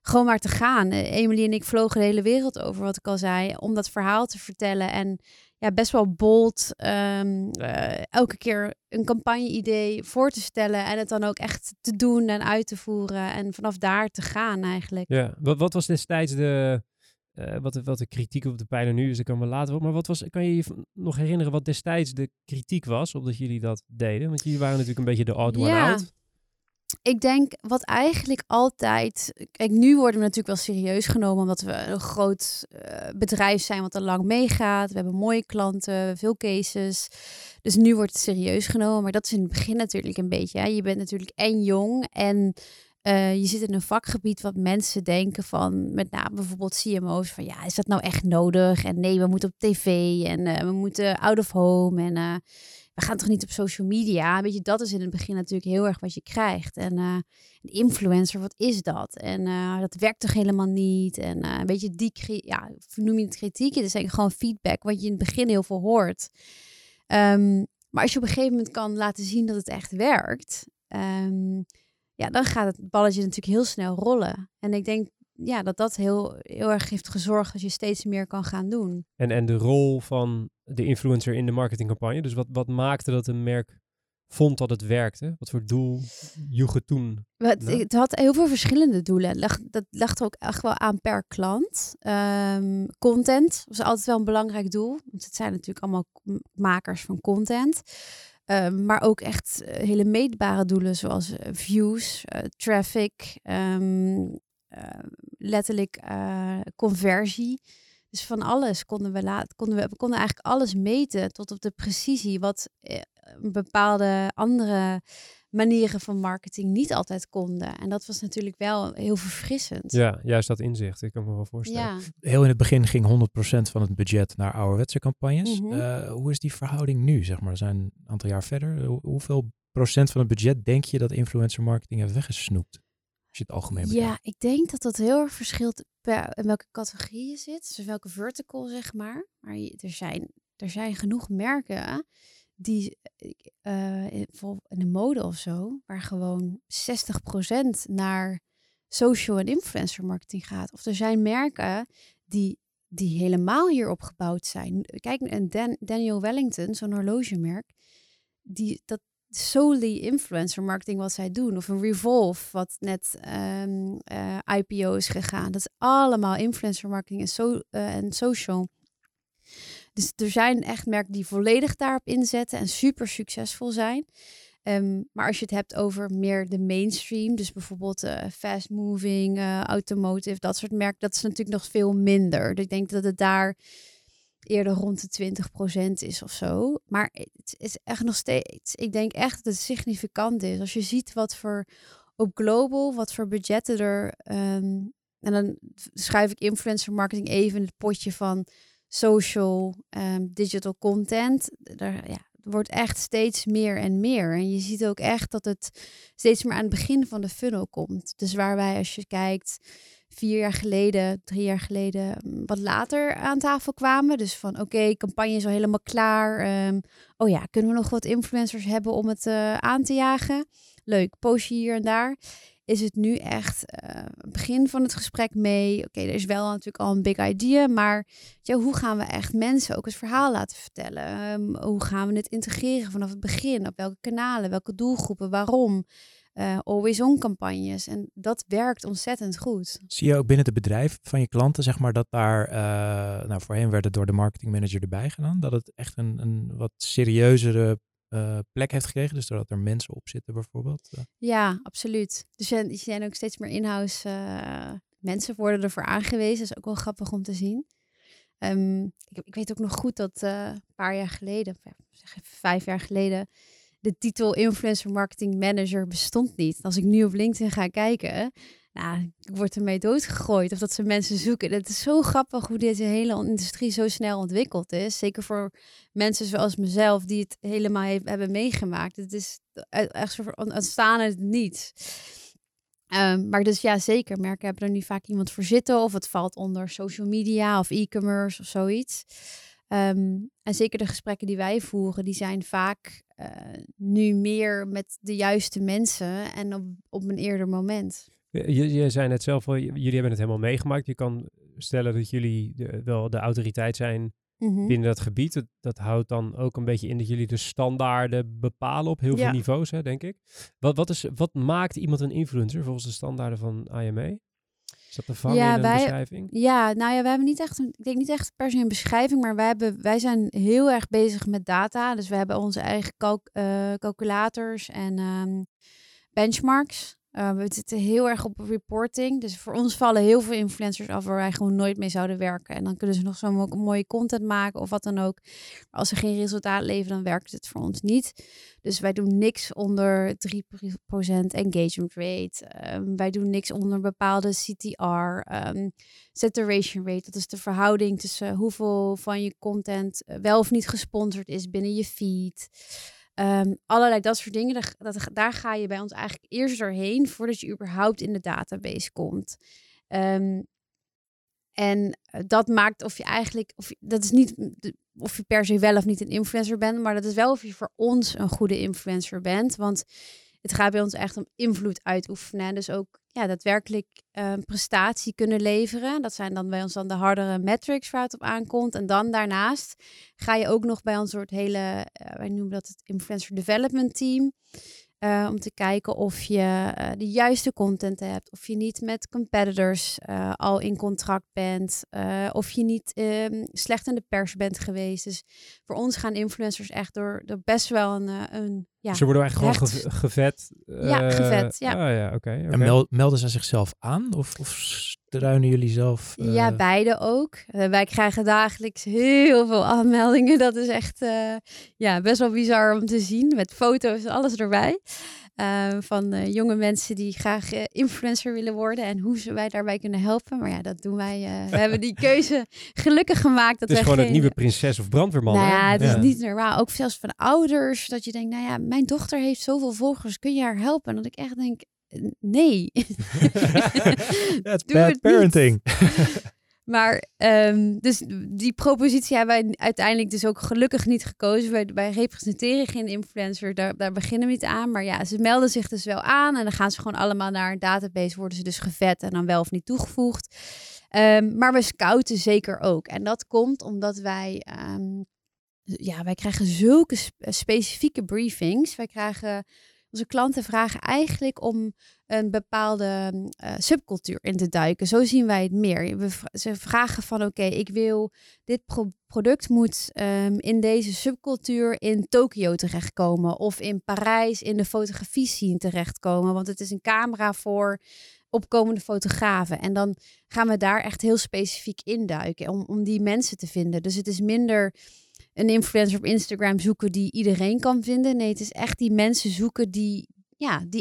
gewoon maar te gaan. Emily en ik vlogen de hele wereld over, wat ik al zei. Om dat verhaal te vertellen. En ja, best wel bold. Elke keer een campagne-idee voor te stellen. En het dan ook echt te doen en uit te voeren. En vanaf daar te gaan eigenlijk. Ja, wat was destijds wat de kritiek op de pijler nu is, daar komen we later op. Maar kan je je nog herinneren wat destijds de kritiek was op dat jullie dat deden? Want jullie waren natuurlijk een beetje de odd one out. Ik denk wat eigenlijk altijd... Kijk, nu worden we natuurlijk wel serieus genomen, omdat we een groot bedrijf zijn wat al lang meegaat. We hebben mooie klanten, veel cases. Dus nu wordt het serieus genomen. Maar dat is in het begin natuurlijk een beetje. Hè? Je bent natuurlijk en jong en Je zit in een vakgebied wat mensen denken van, met name bijvoorbeeld CMO's, van ja, is dat nou echt nodig? En nee, we moeten op tv en we moeten out of home en we gaan toch niet op social media? Weet je, dat is in het begin natuurlijk heel erg wat je krijgt. En een influencer, wat is dat? En dat werkt toch helemaal niet? En een beetje noem je het kritiek? Het is eigenlijk gewoon feedback, wat je in het begin heel veel hoort. Maar als je op een gegeven moment kan laten zien dat het echt werkt, dan gaat het balletje natuurlijk heel snel rollen. En ik denk dat heel, heel erg heeft gezorgd dat je steeds meer kan gaan doen. En de rol van de influencer in de marketingcampagne. Dus wat maakte dat een merk vond dat het werkte? Wat voor doel joeg het toen? Het had heel veel verschillende doelen. Dat lag er ook echt wel aan per klant. Content was altijd wel een belangrijk doel. Want het zijn natuurlijk allemaal makers van content. Maar ook echt hele meetbare doelen zoals views, traffic, letterlijk conversie. Dus van alles konden we eigenlijk alles meten tot op de precisie wat bepaalde andere manieren van marketing niet altijd konden. En dat was natuurlijk wel heel verfrissend. Ja, juist dat inzicht. Ik kan me wel voorstellen. Ja. Heel in het begin ging 100% van het budget naar ouderwetse campagnes. Mm-hmm. Hoe is die verhouding nu, zeg maar? We zijn een aantal jaar verder. Hoeveel procent van het budget denk je dat influencer marketing heeft weggesnoept? Als je het algemeen bekijkt. Ja, ik denk dat heel erg verschilt in welke categorie je zit. Dus welke vertical, zeg maar. Maar er zijn genoeg merken die bijvoorbeeld in de mode of zo, waar gewoon 60% naar social en influencer marketing gaat. Of er zijn merken die helemaal hierop gebouwd zijn. Kijk, en Daniel Wellington, zo'n horlogemerk, dat solely influencer marketing wat zij doen. Of een Revolve, wat net IPO is gegaan. Dat is allemaal influencer marketing en social. Dus er zijn echt merken die volledig daarop inzetten en super succesvol zijn. Maar als je het hebt over meer de mainstream, dus bijvoorbeeld fast moving, automotive, dat soort merken, dat is natuurlijk nog veel minder. Dus ik denk dat het daar eerder rond de 20% is of zo. Maar het is echt nog steeds, ik denk echt dat het significant is. Als je ziet wat voor op global, wat voor budgetten er, en dan schuif ik influencer marketing even in het potje van social, digital content, er wordt echt steeds meer en meer. En je ziet ook echt dat het steeds meer aan het begin van de funnel komt. Dus waar wij, als je kijkt, 3 jaar geleden, wat later aan tafel kwamen. Dus van oké, campagne is al helemaal klaar. Kunnen we nog wat influencers hebben om het aan te jagen? Leuk, post je hier en daar. Is het nu echt begin van het gesprek mee? Oké, er is wel natuurlijk al een big idea, maar hoe gaan we echt mensen ook het verhaal laten vertellen? Hoe gaan we het integreren vanaf het begin? Op welke kanalen, welke doelgroepen, waarom? Always-on campagnes. En dat werkt ontzettend goed. Zie je ook binnen het bedrijf van je klanten, zeg maar, dat daar, voorheen werd het door de marketingmanager erbij gedaan, dat het echt een wat serieuzere plek heeft gekregen, dus doordat er mensen op zitten bijvoorbeeld? Ja, absoluut. Dus er zijn ook steeds meer in-house mensen worden ervoor aangewezen. Dat is ook wel grappig om te zien. Ik weet ook nog goed dat een paar jaar geleden, 5 jaar geleden, de titel Influencer Marketing Manager bestond niet. Als ik nu op LinkedIn ga kijken, ik word ermee doodgegooid of dat ze mensen zoeken. Het is zo grappig hoe deze hele industrie zo snel ontwikkeld is. Zeker voor mensen zoals mezelf die het helemaal hebben meegemaakt. Het is echt ontstaan uit niets. Maar dus ja, zeker. Merken hebben er nu vaak iemand voor zitten of het valt onder social media of e-commerce of zoiets. En zeker de gesprekken die wij voeren, die zijn vaak nu meer met de juiste mensen en op een eerder moment. Je zei net zelf al, jullie hebben het helemaal meegemaakt. Je kan stellen dat jullie wel de autoriteit zijn binnen dat gebied. Dat houdt dan ook een beetje in dat jullie de standaarden bepalen op heel veel niveaus, hè, denk ik. Wat maakt iemand een influencer volgens de standaarden van IMA? Is dat te vangen in een beschrijving? Ja, wij hebben niet echt, ik denk niet echt per se een beschrijving, maar wij zijn heel erg bezig met data. Dus we hebben onze eigen calculators en benchmarks. We zitten heel erg op reporting. Dus voor ons vallen heel veel influencers af waar wij gewoon nooit mee zouden werken. En dan kunnen ze nog zo'n mooie content maken of wat dan ook. Maar als ze geen resultaat leveren, dan werkt het voor ons niet. Dus wij doen niks onder 3% engagement rate. Wij doen niks onder bepaalde CTR. Saturation rate, dat is de verhouding tussen hoeveel van je content wel of niet gesponsord is binnen je feed. Allerlei dat soort dingen, daar ga je bij ons eigenlijk eerst doorheen voordat je überhaupt in de database komt. En dat maakt of je eigenlijk, dat is niet of je per se wel of niet een influencer bent, maar dat is wel of je voor ons een goede influencer bent. Want het gaat bij ons echt om invloed uitoefenen. En dus ook daadwerkelijk prestatie kunnen leveren. Dat zijn dan bij ons dan de hardere metrics waar het op aankomt. En dan daarnaast ga je ook nog bij ons soort hele, wij noemen dat het influencer development team. Om te kijken of je de juiste content hebt. Of je niet met competitors al in contract bent. Of je niet slecht in de pers bent geweest. Dus voor ons gaan influencers echt door best wel een ze worden eigenlijk gewoon gevet? Gevet. Okay. En melden ze zichzelf aan? Of struinen jullie zelf? Ja, beide ook. Wij krijgen dagelijks heel veel aanmeldingen. Dat is echt best wel bizar om te zien. Met foto's en alles erbij. Van jonge mensen die graag influencer willen worden. En hoe ze wij daarbij kunnen helpen. Maar ja, dat doen wij. We hebben die keuze gelukkig gemaakt. Dat het is gewoon het nieuwe prinses of brandweerman. Nou ja, het is niet normaal. Ook zelfs van ouders. Dat je denkt, mijn dochter heeft zoveel volgers. Kun je haar helpen? Dat ik echt denk, nee. That's bad parenting. Maar dus die propositie hebben wij uiteindelijk dus ook gelukkig niet gekozen. Wij representeren geen influencer, daar beginnen we niet aan. Maar ja, ze melden zich dus wel aan en dan gaan ze gewoon allemaal naar een database, worden ze dus gevet en dan wel of niet toegevoegd. Maar we scouten zeker ook. En dat komt omdat wij... wij krijgen zulke specifieke briefings. Onze klanten vragen eigenlijk om een bepaalde subcultuur in te duiken. Zo zien wij het meer. Ze vragen van ik wil dit product moet in deze subcultuur in Tokio terechtkomen. Of in Parijs in de fotografie zien terechtkomen. Want het is een camera voor opkomende fotografen. En dan gaan we daar echt heel specifiek induiken om die mensen te vinden. Dus het is minder... een influencer op Instagram zoeken die iedereen kan vinden. Nee, het is echt die mensen zoeken die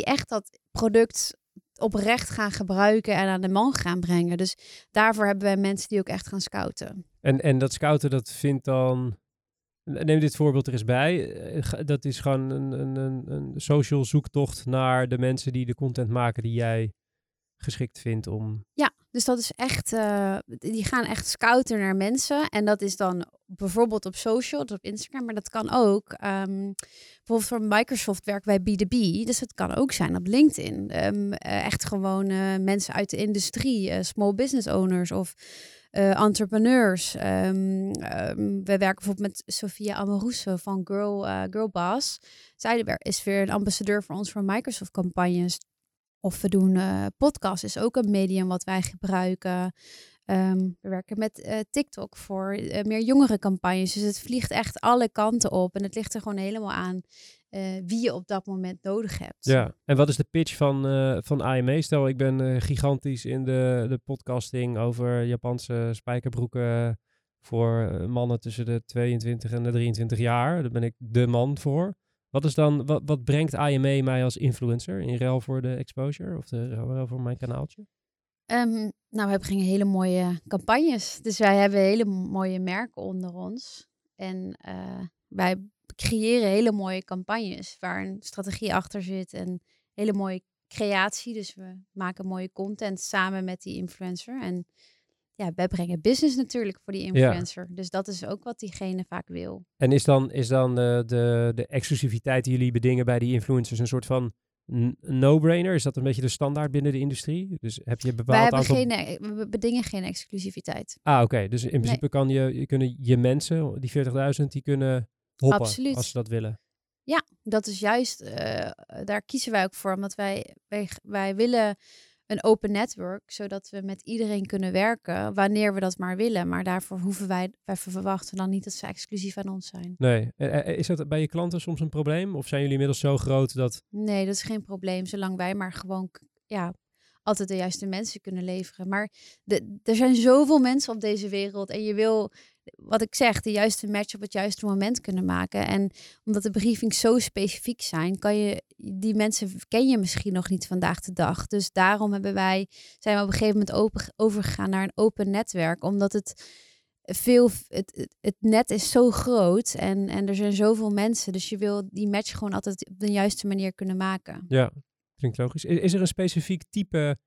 echt dat product oprecht gaan gebruiken en aan de man gaan brengen. Dus daarvoor hebben wij mensen die ook echt gaan scouten. En dat scouten, dat vindt dan... Neem dit voorbeeld er eens bij. Dat is gewoon een social zoektocht naar de mensen die de content maken die jij geschikt vindt om... Ja. Dus dat is echt, die gaan echt scouten naar mensen. En dat is dan bijvoorbeeld op social, dus op Instagram. Maar dat kan ook, bijvoorbeeld voor Microsoft werken wij B2B. Dus dat kan ook zijn op LinkedIn. Echt gewoon mensen uit de industrie, small business owners of entrepreneurs. We werken bijvoorbeeld met Sofia Amoruso van Girl Boss. Zij is weer een ambassadeur voor ons voor Microsoft campagnes. Of we doen podcast is ook een medium wat wij gebruiken. We werken met TikTok voor meer jongere campagnes. Dus het vliegt echt alle kanten op. En het ligt er gewoon helemaal aan wie je op dat moment nodig hebt. Ja, en wat is de pitch van AME? Stel, ik ben gigantisch in de podcasting over Japanse spijkerbroeken voor mannen tussen de 22 en de 23 jaar. Daar ben ik de man voor. Wat brengt AME mij als influencer in ruil voor de exposure of de ruil voor mijn kanaaltje? We gingen hele mooie campagnes. Dus wij hebben hele mooie merken onder ons. En wij creëren hele mooie campagnes waar een strategie achter zit en hele mooie creatie. Dus we maken mooie content samen met die influencer. En wij brengen business natuurlijk voor die influencer. Ja. Dus dat is ook wat diegene vaak wil. En is dan de exclusiviteit die jullie bedingen bij die influencers een soort van no-brainer? Is dat een beetje de standaard binnen de industrie? Dus heb je bepaald aantal... We bedingen geen exclusiviteit. Oké. Dus in principe kan kunnen je mensen, die 40.000, die kunnen hoppen. Absoluut. Als ze dat willen. Ja, dat is juist... daar kiezen wij ook voor. Omdat wij willen... een open netwerk, zodat we met iedereen kunnen werken wanneer we dat maar willen. Maar daarvoor hoeven wij verwachten dan niet dat ze exclusief aan ons zijn. Nee. Is dat bij je klanten soms een probleem? Of zijn jullie inmiddels zo groot dat... Nee, dat is geen probleem. Zolang wij maar gewoon altijd de juiste mensen kunnen leveren. Maar er zijn zoveel mensen op deze wereld en je wil... Wat ik zeg, de juiste match op het juiste moment kunnen maken. En omdat de briefings zo specifiek zijn, die mensen ken je misschien nog niet vandaag de dag. Dus daarom zijn we op een gegeven moment overgegaan naar een open netwerk. Omdat het net is zo groot en er zijn zoveel mensen. Dus je wil die match gewoon altijd op de juiste manier kunnen maken. Ja, klinkt logisch. Is er een specifiek type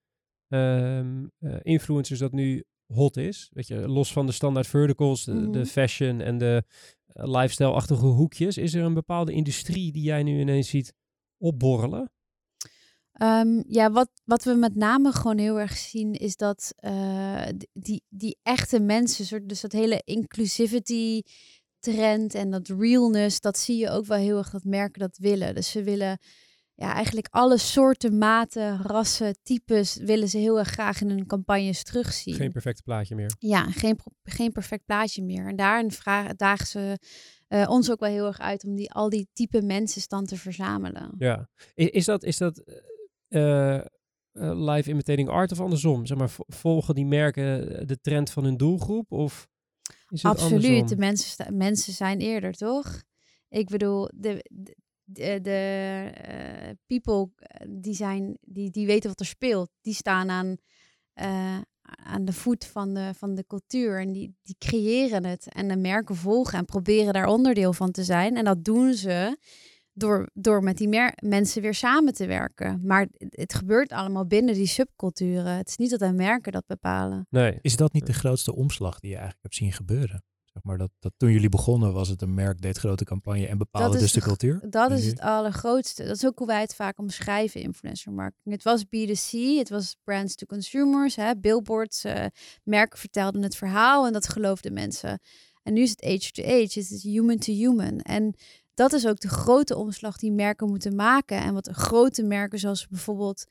influencers dat nu... hot is, weet je, los van de standaard verticals, de fashion en de lifestyle-achtige hoekjes, is er een bepaalde industrie die jij nu ineens ziet opborrelen? Wat we met name gewoon heel erg zien is dat die echte mensen, dus dat hele inclusivity trend en dat realness, dat zie je ook wel heel erg dat merken dat willen. Dus ze willen eigenlijk alle soorten, maten, rassen, types willen ze heel erg graag in hun campagnes terugzien. Geen perfect plaatje meer. Ja, geen perfect plaatje meer. En daarin dagen ze ons ook wel heel erg uit om al die type mensen dan te verzamelen. Ja, is dat live imitating art of andersom? Zeg maar, volgen die merken de trend van hun doelgroep? Of is het absoluut, andersom? De mensen zijn eerder, toch? Ik bedoel, de people die zijn, die weten wat er speelt, die staan aan de voet van de cultuur en die creëren het en de merken volgen en proberen daar onderdeel van te zijn. En dat doen ze door met die mensen weer samen te werken. Maar het gebeurt allemaal binnen die subculturen. Het is niet dat de merken dat bepalen. Nee. Is dat niet de grootste omslag die je eigenlijk hebt zien gebeuren? Maar dat toen jullie begonnen was het een merk, deed grote campagne en bepaalde dus de cultuur? Dat is het allergrootste. Dat is ook hoe wij het vaak omschrijven, influencer marketing. Het was B2C, het was brands to consumers, billboards, merken vertelden het verhaal en dat geloofden mensen. En nu is het age to age, het is human to human. En dat is ook de grote omslag die merken moeten maken. En wat grote merken zoals bijvoorbeeld...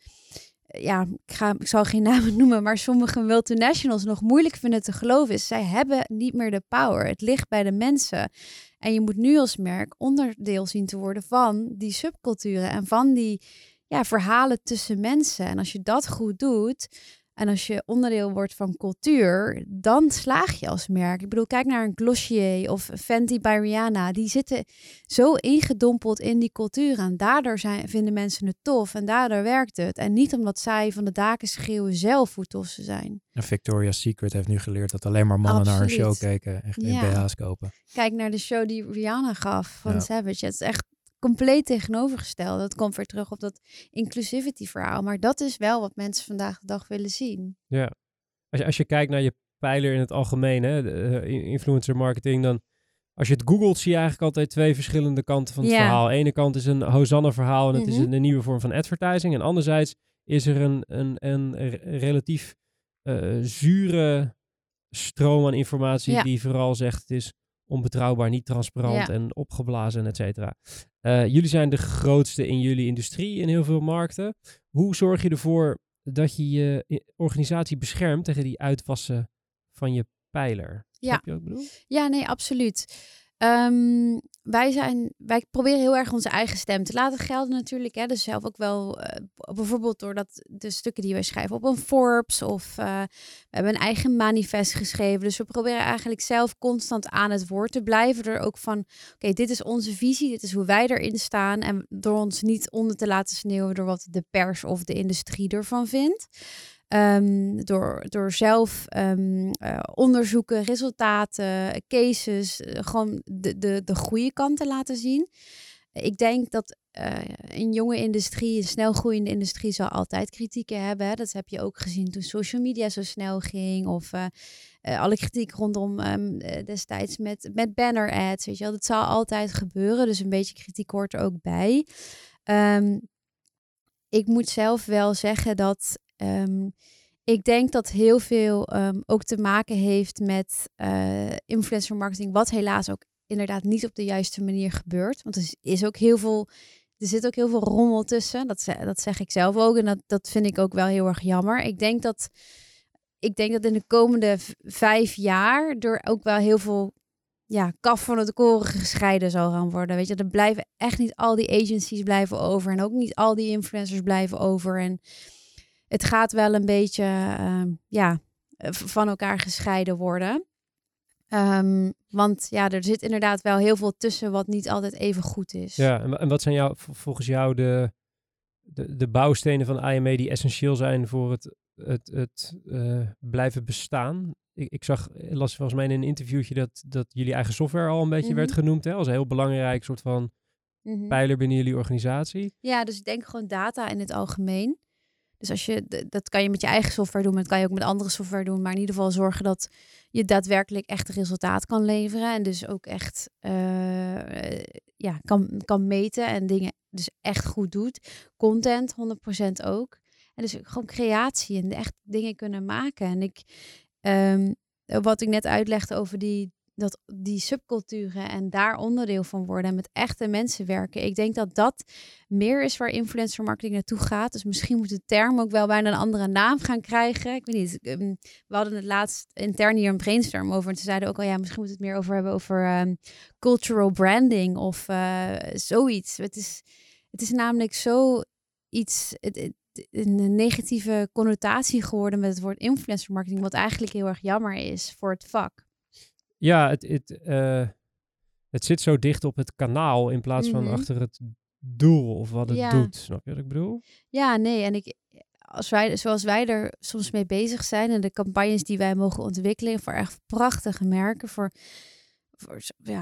ik zal geen namen noemen, maar sommige multinationals nog moeilijk vinden te geloven is, zij hebben niet meer de power. Het ligt bij de mensen. En je moet nu als merk onderdeel zien te worden van die subculturen en van die verhalen tussen mensen. En als je dat goed doet en als je onderdeel wordt van cultuur, dan slaag je als merk. Ik bedoel, kijk naar een Glossier of Fenty by Rihanna. Die zitten zo ingedompeld in die cultuur. En daardoor vinden mensen het tof en daardoor werkt het. En niet omdat zij van de daken schreeuwen zelf hoe tof ze zijn. En Victoria's Secret heeft nu geleerd dat alleen maar mannen naar een show kijken en geen BH's kopen. Kijk naar de show die Rihanna gaf van Savage. Het is echt compleet tegenovergesteld. Dat komt weer terug op dat inclusivity verhaal. Maar dat is wel wat mensen vandaag de dag willen zien. Ja. Als je kijkt naar je pijler in het algemeen, hè, de influencer marketing, dan als je het googelt, zie je eigenlijk altijd twee verschillende kanten van het verhaal. Aan de ene kant is een Hosanna verhaal en het is een nieuwe vorm van advertising. En anderzijds is er een relatief zure stroom aan informatie die vooral zegt het is onbetrouwbaar, niet transparant en opgeblazen, et cetera. Jullie zijn de grootste in jullie industrie in heel veel markten. Hoe zorg je ervoor dat je je organisatie beschermt tegen die uitwassen van je pijler? Ja, heb je ook bedoeld? Ja, nee, absoluut. Wij proberen heel erg onze eigen stem te laten gelden natuurlijk. Hè. Dus zelf ook wel, bijvoorbeeld doordat de stukken die wij schrijven op een Forbes of we hebben een eigen manifest geschreven. Dus we proberen eigenlijk zelf constant aan het woord te blijven. Er ook van, oké, dit is onze visie, dit is hoe wij erin staan. En door ons niet onder te laten sneeuwen door wat de pers of de industrie ervan vindt. Door zelf onderzoeken, resultaten, cases, gewoon de goede kant te laten zien. Ik denk dat een jonge industrie, een snel groeiende industrie zal altijd kritieken hebben. Hè? Dat heb je ook gezien toen social media zo snel ging. Of alle kritiek rondom destijds met banner ads. Weet je wel? Dat zal altijd gebeuren. Dus een beetje kritiek hoort er ook bij. Ik moet zelf wel zeggen dat... ik denk dat heel veel ook te maken heeft met influencer marketing, wat helaas ook inderdaad niet op de juiste manier gebeurt. Want er is ook heel veel Er zit ook heel veel rommel tussen. Dat zeg ik zelf ook. En dat vind ik ook wel heel erg jammer. Ik denk dat in de komende 5 jaar er ook wel heel veel kaf van het koren gescheiden zal gaan worden. Weet je, er blijven echt niet al die agencies blijven over. En ook niet al die influencers blijven over. En het gaat wel een beetje van elkaar gescheiden worden. Want er zit inderdaad wel heel veel tussen wat niet altijd even goed is. Ja, en wat zijn volgens jou de bouwstenen van IME die essentieel zijn voor het blijven bestaan? Ik las volgens mij in een interviewtje dat jullie eigen software al een beetje werd genoemd, hè, als een heel belangrijk soort van pijler binnen jullie organisatie. Ja, dus ik denk gewoon data in het algemeen. Dus als je, dat kan je met je eigen software doen, maar dat kan je ook met andere software doen. Maar in ieder geval zorgen dat je daadwerkelijk echt resultaat kan leveren. En dus ook echt kan meten en dingen dus echt goed doet. Content 100% ook. En dus gewoon creatie en echt dingen kunnen maken. En wat ik net uitlegde over die subculturen en daar onderdeel van worden en met echte mensen werken. Ik denk dat dat meer is waar influencer marketing naartoe gaat. Dus misschien moet de term ook wel bijna een andere naam gaan krijgen. Ik weet niet. We hadden het laatst intern hier een brainstorm over. En ze zeiden ook al, misschien moet het meer over hebben over cultural branding of zoiets. Het is namelijk zoiets... een negatieve connotatie geworden met het woord influencer marketing, wat eigenlijk heel erg jammer is voor het vak. Ja, het zit zo dicht op het kanaal in plaats van achter het doel of wat het doet. Snap je wat ik bedoel? Ja, nee. En zoals wij er soms mee bezig zijn en de campagnes die wij mogen ontwikkelen voor echt prachtige merken,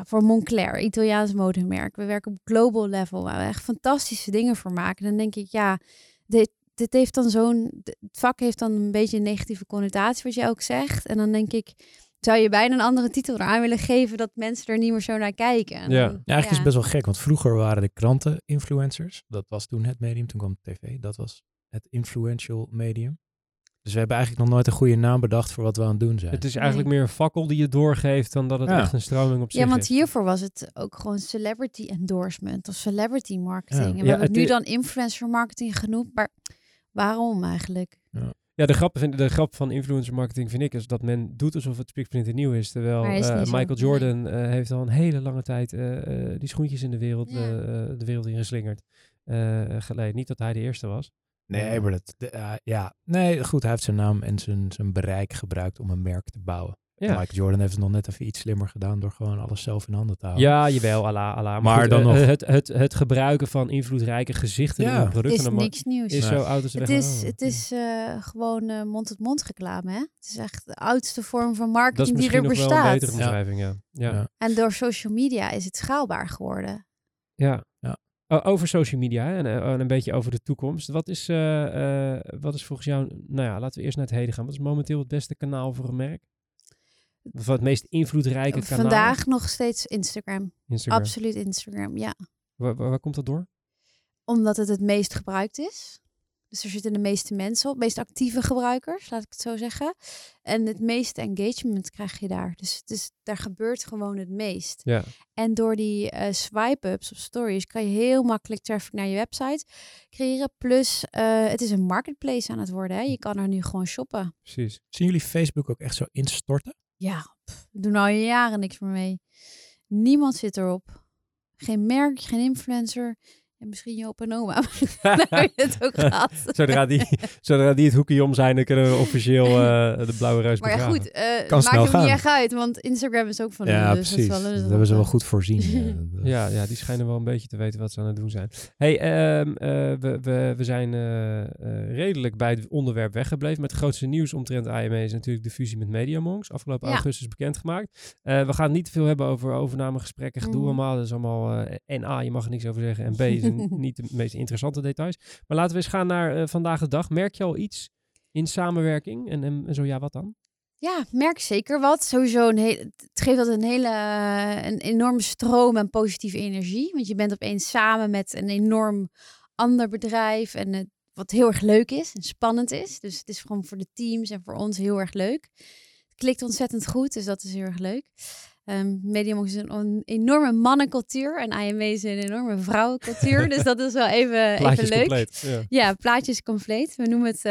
voor Moncler, Italiaans modemerk. We werken op global level, waar we echt fantastische dingen voor maken. Dan denk ik, dit heeft dan het vak heeft dan een beetje een negatieve connotatie, wat jij ook zegt. En dan denk ik, zou je bijna een andere titel eraan willen geven dat mensen er niet meer zo naar kijken. Ja, eigenlijk is het best wel gek, want vroeger waren de kranten influencers. Dat was toen het medium, toen kwam de tv. Dat was het influential medium. Dus we hebben eigenlijk nog nooit een goede naam bedacht voor wat we aan het doen zijn. Het is eigenlijk meer een fakkel die je doorgeeft dan dat het echt een stroming op zich is. Ja, want hiervoor was het ook gewoon celebrity endorsement of celebrity marketing. En we hebben het nu dan influencer marketing genoemd, maar waarom eigenlijk? Ja. De grap van influencer marketing vind ik is dat men doet alsof het spieksplinter nieuw is. Terwijl Michael Jordan heeft al een hele lange tijd die schoentjes in de wereld ingeslingerd geleid. Niet dat hij de eerste was. Nee, maar hij heeft zijn naam en zijn bereik gebruikt om een merk te bouwen. Ja. Michael Jordan heeft het nog net even iets slimmer gedaan door gewoon alles zelf in handen te houden. Ja, jawel, ala. Maar goed, dan nog. Het gebruiken van invloedrijke gezichten in producten. Het is niks nieuws. Is zo oud als het is gewoon mond-tot-mond reclame, hè? Het is echt de oudste vorm van marketing die er bestaat. Dat is misschien nog wel een betere omschrijving, ja. En door social media is het schaalbaar geworden. Ja. Over social media en een beetje over de toekomst. Wat is volgens jou... Nou ja, laten we eerst naar het heden gaan. Wat is momenteel het beste kanaal voor een merk? Of het meest invloedrijke kanaal? Vandaag nog steeds Instagram. Absoluut Instagram, ja. Waar komt dat door? Omdat het meest gebruikt is. Dus er zitten de meeste mensen op. Meest actieve gebruikers, laat ik het zo zeggen. En het meeste engagement krijg je daar. Dus daar gebeurt gewoon het meest. Ja. En door die swipe-ups of stories kan je heel makkelijk traffic naar je website creëren. Plus, het is een marketplace aan het worden. Hè? Je kan er nu gewoon shoppen. Precies. Zien jullie Facebook ook echt zo instorten? Ja, we doen al jaren niks meer mee. Niemand zit erop. Geen merk, geen influencer... En misschien Joop en Oma, daar heb je het ook gehad. Zodra die het hoekje om zijn, dan kunnen we officieel de blauwe ruis begraven. Maar goed, maakt ook niet echt uit, want Instagram is ook van hun. Ja, dus precies. Dat hebben ze wel goed voorzien. Ja, die schijnen wel een beetje te weten wat ze aan het doen zijn. Hey, we zijn redelijk bij het onderwerp weggebleven. Maar het grootste nieuws omtrent IME is natuurlijk de fusie met MediaMonks. Afgelopen augustus bekendgemaakt. We gaan niet veel hebben over overnamegesprekken, gedoe allemaal. Dat is allemaal A, je mag er niks over zeggen, en B, niet de meest interessante details. Maar laten we eens gaan naar vandaag de dag. Merk je al iets in samenwerking? En zo ja, wat dan? Ja, merk zeker wat. Sowieso het geeft dat een enorme stroom en positieve energie. Want je bent opeens samen met een enorm ander bedrijf. En wat heel erg leuk is en spannend is. Dus het is gewoon voor de teams en voor ons heel erg leuk. Het klikt ontzettend goed, dus dat is heel erg leuk. MediaMonks is een enorme mannencultuur en IME is een enorme vrouwencultuur. Dus dat is wel even leuk. Compleet, ja. Ja, plaatjes compleet. We noemen het,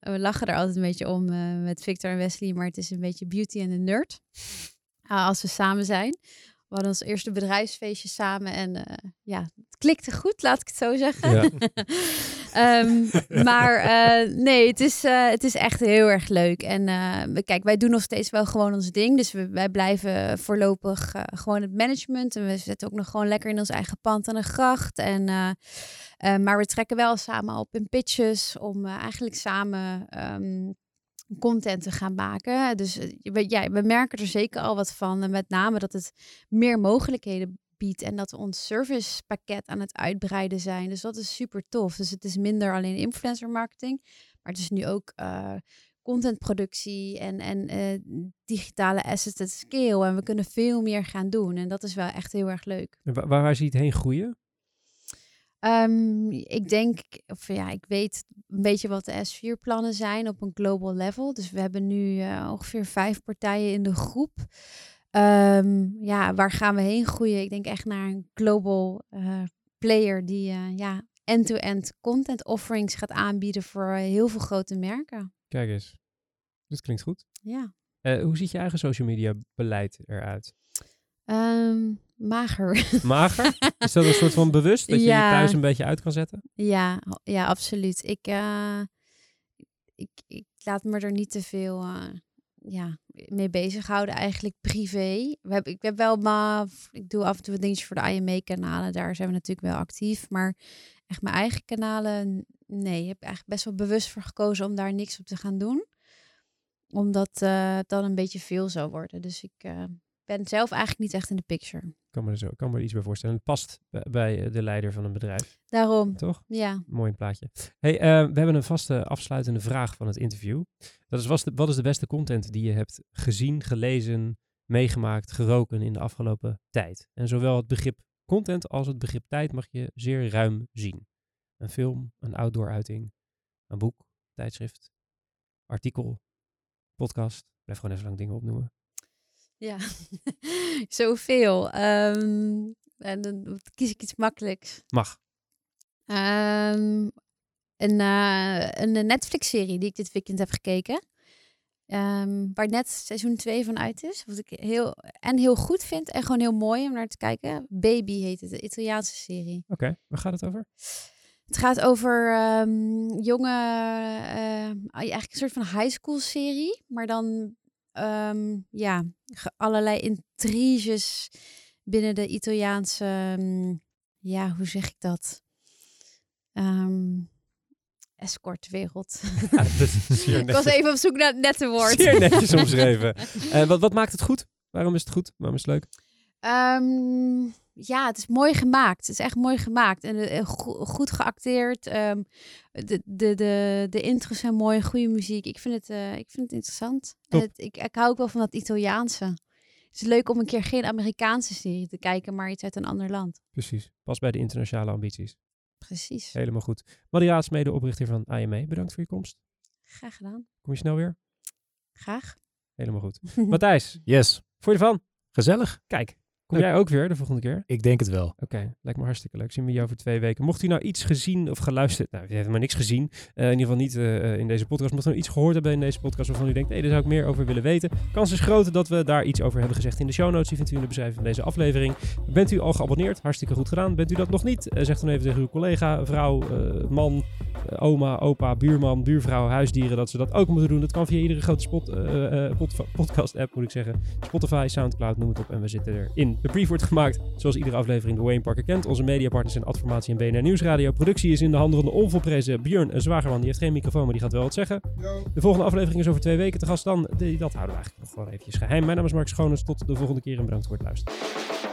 we lachen er altijd een beetje om met Victor en Wesley, maar het is een beetje beauty en de nerd. Als we samen zijn. We hadden ons eerste bedrijfsfeestje samen en het klikte goed, laat ik het zo zeggen. Ja. Het is echt heel erg leuk. En kijk, wij doen nog steeds wel gewoon ons ding. Dus wij blijven voorlopig gewoon het management. En we zitten ook nog gewoon lekker in ons eigen pand aan de gracht. En, maar we trekken wel samen op in pitches om eigenlijk samen... content te gaan maken. Dus ja, we merken er zeker al wat van. Met name dat het meer mogelijkheden biedt en dat we ons servicepakket aan het uitbreiden zijn. Dus dat is super tof. Dus het is minder alleen influencer marketing, maar het is nu ook contentproductie en digitale assets at scale. En we kunnen veel meer gaan doen. En dat is wel echt heel erg leuk. Waar zie je het heen groeien? Ik weet een beetje wat de S4-plannen zijn op een global level. Dus we hebben nu ongeveer 5 partijen in de groep. Waar gaan we heen groeien? Ik denk echt naar een global player die end-to-end content offerings gaat aanbieden voor heel veel grote merken. Kijk eens, dit klinkt goed. Ja. Hoe ziet je eigen social media beleid eruit? Mager. Mager? Is dat een soort van bewust dat je thuis een beetje uit kan zetten? Ja, absoluut. Ik laat me er niet te veel mee bezighouden, eigenlijk privé. Ik doe af en toe dingetjes voor de IME-kanalen. Daar zijn we natuurlijk wel actief. Maar echt mijn eigen kanalen, nee. Ik heb eigenlijk best wel bewust voor gekozen om daar niks op te gaan doen. Omdat het dan een beetje veel zou worden. Dus ik... ben zelf eigenlijk niet echt in de picture. Ik kan me er iets bij voorstellen. Het past bij de leider van een bedrijf. Daarom. Toch? Ja. Mooi plaatje. Hey, we hebben een vaste afsluitende vraag van het interview. Dat is, wat is de beste content die je hebt gezien, gelezen, meegemaakt, geroken in de afgelopen tijd? En zowel het begrip content als het begrip tijd mag je zeer ruim zien. Een film, een outdoor uiting, een boek, tijdschrift, artikel, podcast. Blijf gewoon even lang dingen opnoemen. Ja, zoveel. En dan kies ik iets makkelijks. Mag. Een Netflix-serie die ik dit weekend heb gekeken. Waar net seizoen 2 van uit is. Wat ik heel goed vind en gewoon heel mooi om naar te kijken. Baby heet het, de Italiaanse serie. Oké, waar gaat het over? Het gaat over jonge... eigenlijk een soort van high school serie. Maar dan... allerlei intriges binnen de Italiaanse, hoe zeg ik dat? Escortwereld. Ja, ik was even op zoek naar het nette woord. Zeer netjes omschreven. Wat maakt het goed? Waarom is het goed? Waarom is het leuk? Het is mooi gemaakt. Het is echt mooi gemaakt. En goed geacteerd. De intro's zijn mooi. Goede muziek. Ik vind het interessant. En ik hou ook wel van dat Italiaanse. Het is leuk om een keer geen Amerikaanse serie te kijken, maar iets uit een ander land. Precies. Pas bij de internationale ambities. Precies. Helemaal goed. Maddie Raedts, medeoprichter van IME. Bedankt voor je komst. Graag gedaan. Kom je snel weer? Graag. Helemaal goed. Matthijs. Yes. Vond je ervan? Gezellig. Kijk. Kom jij ook weer de volgende keer? Ik denk het wel. Oké, lijkt me hartstikke leuk. Zien we jou over 2 weken. Mocht u nou iets gezien of geluisterd... Nou, u heeft maar niks gezien. In ieder geval niet in deze podcast. Mocht u nou iets gehoord hebben in deze podcast... waarvan u denkt, nee, daar zou ik meer over willen weten. Kans is groot dat we daar iets over hebben gezegd in de show notes. Die vindt u in de beschrijving van deze aflevering. Bent u al geabonneerd? Hartstikke goed gedaan. Bent u dat nog niet? Zeg dan even tegen uw collega, vrouw, man, oma, opa, buurman, buurvrouw, huisdieren... dat ze dat ook moeten doen. Dat kan via iedere grote podcast-app, moet ik zeggen. Spotify, Soundcloud, noem het op. En we zitten erin. De Brief wordt gemaakt, zoals iedere aflevering, door Wayne Parker Kent. Onze mediapartners zijn Adformatie en BNR Nieuwsradio. Productie is in de handen van de onvolprezen Björn Zwagerman. Die heeft geen microfoon, maar die gaat wel wat zeggen. Yo. De volgende aflevering is over 2 weken. Te gast dan, dat houden we eigenlijk nog wel eventjes geheim. Mijn naam is Mark Schoones. Tot de volgende keer en bedankt voor het luisteren.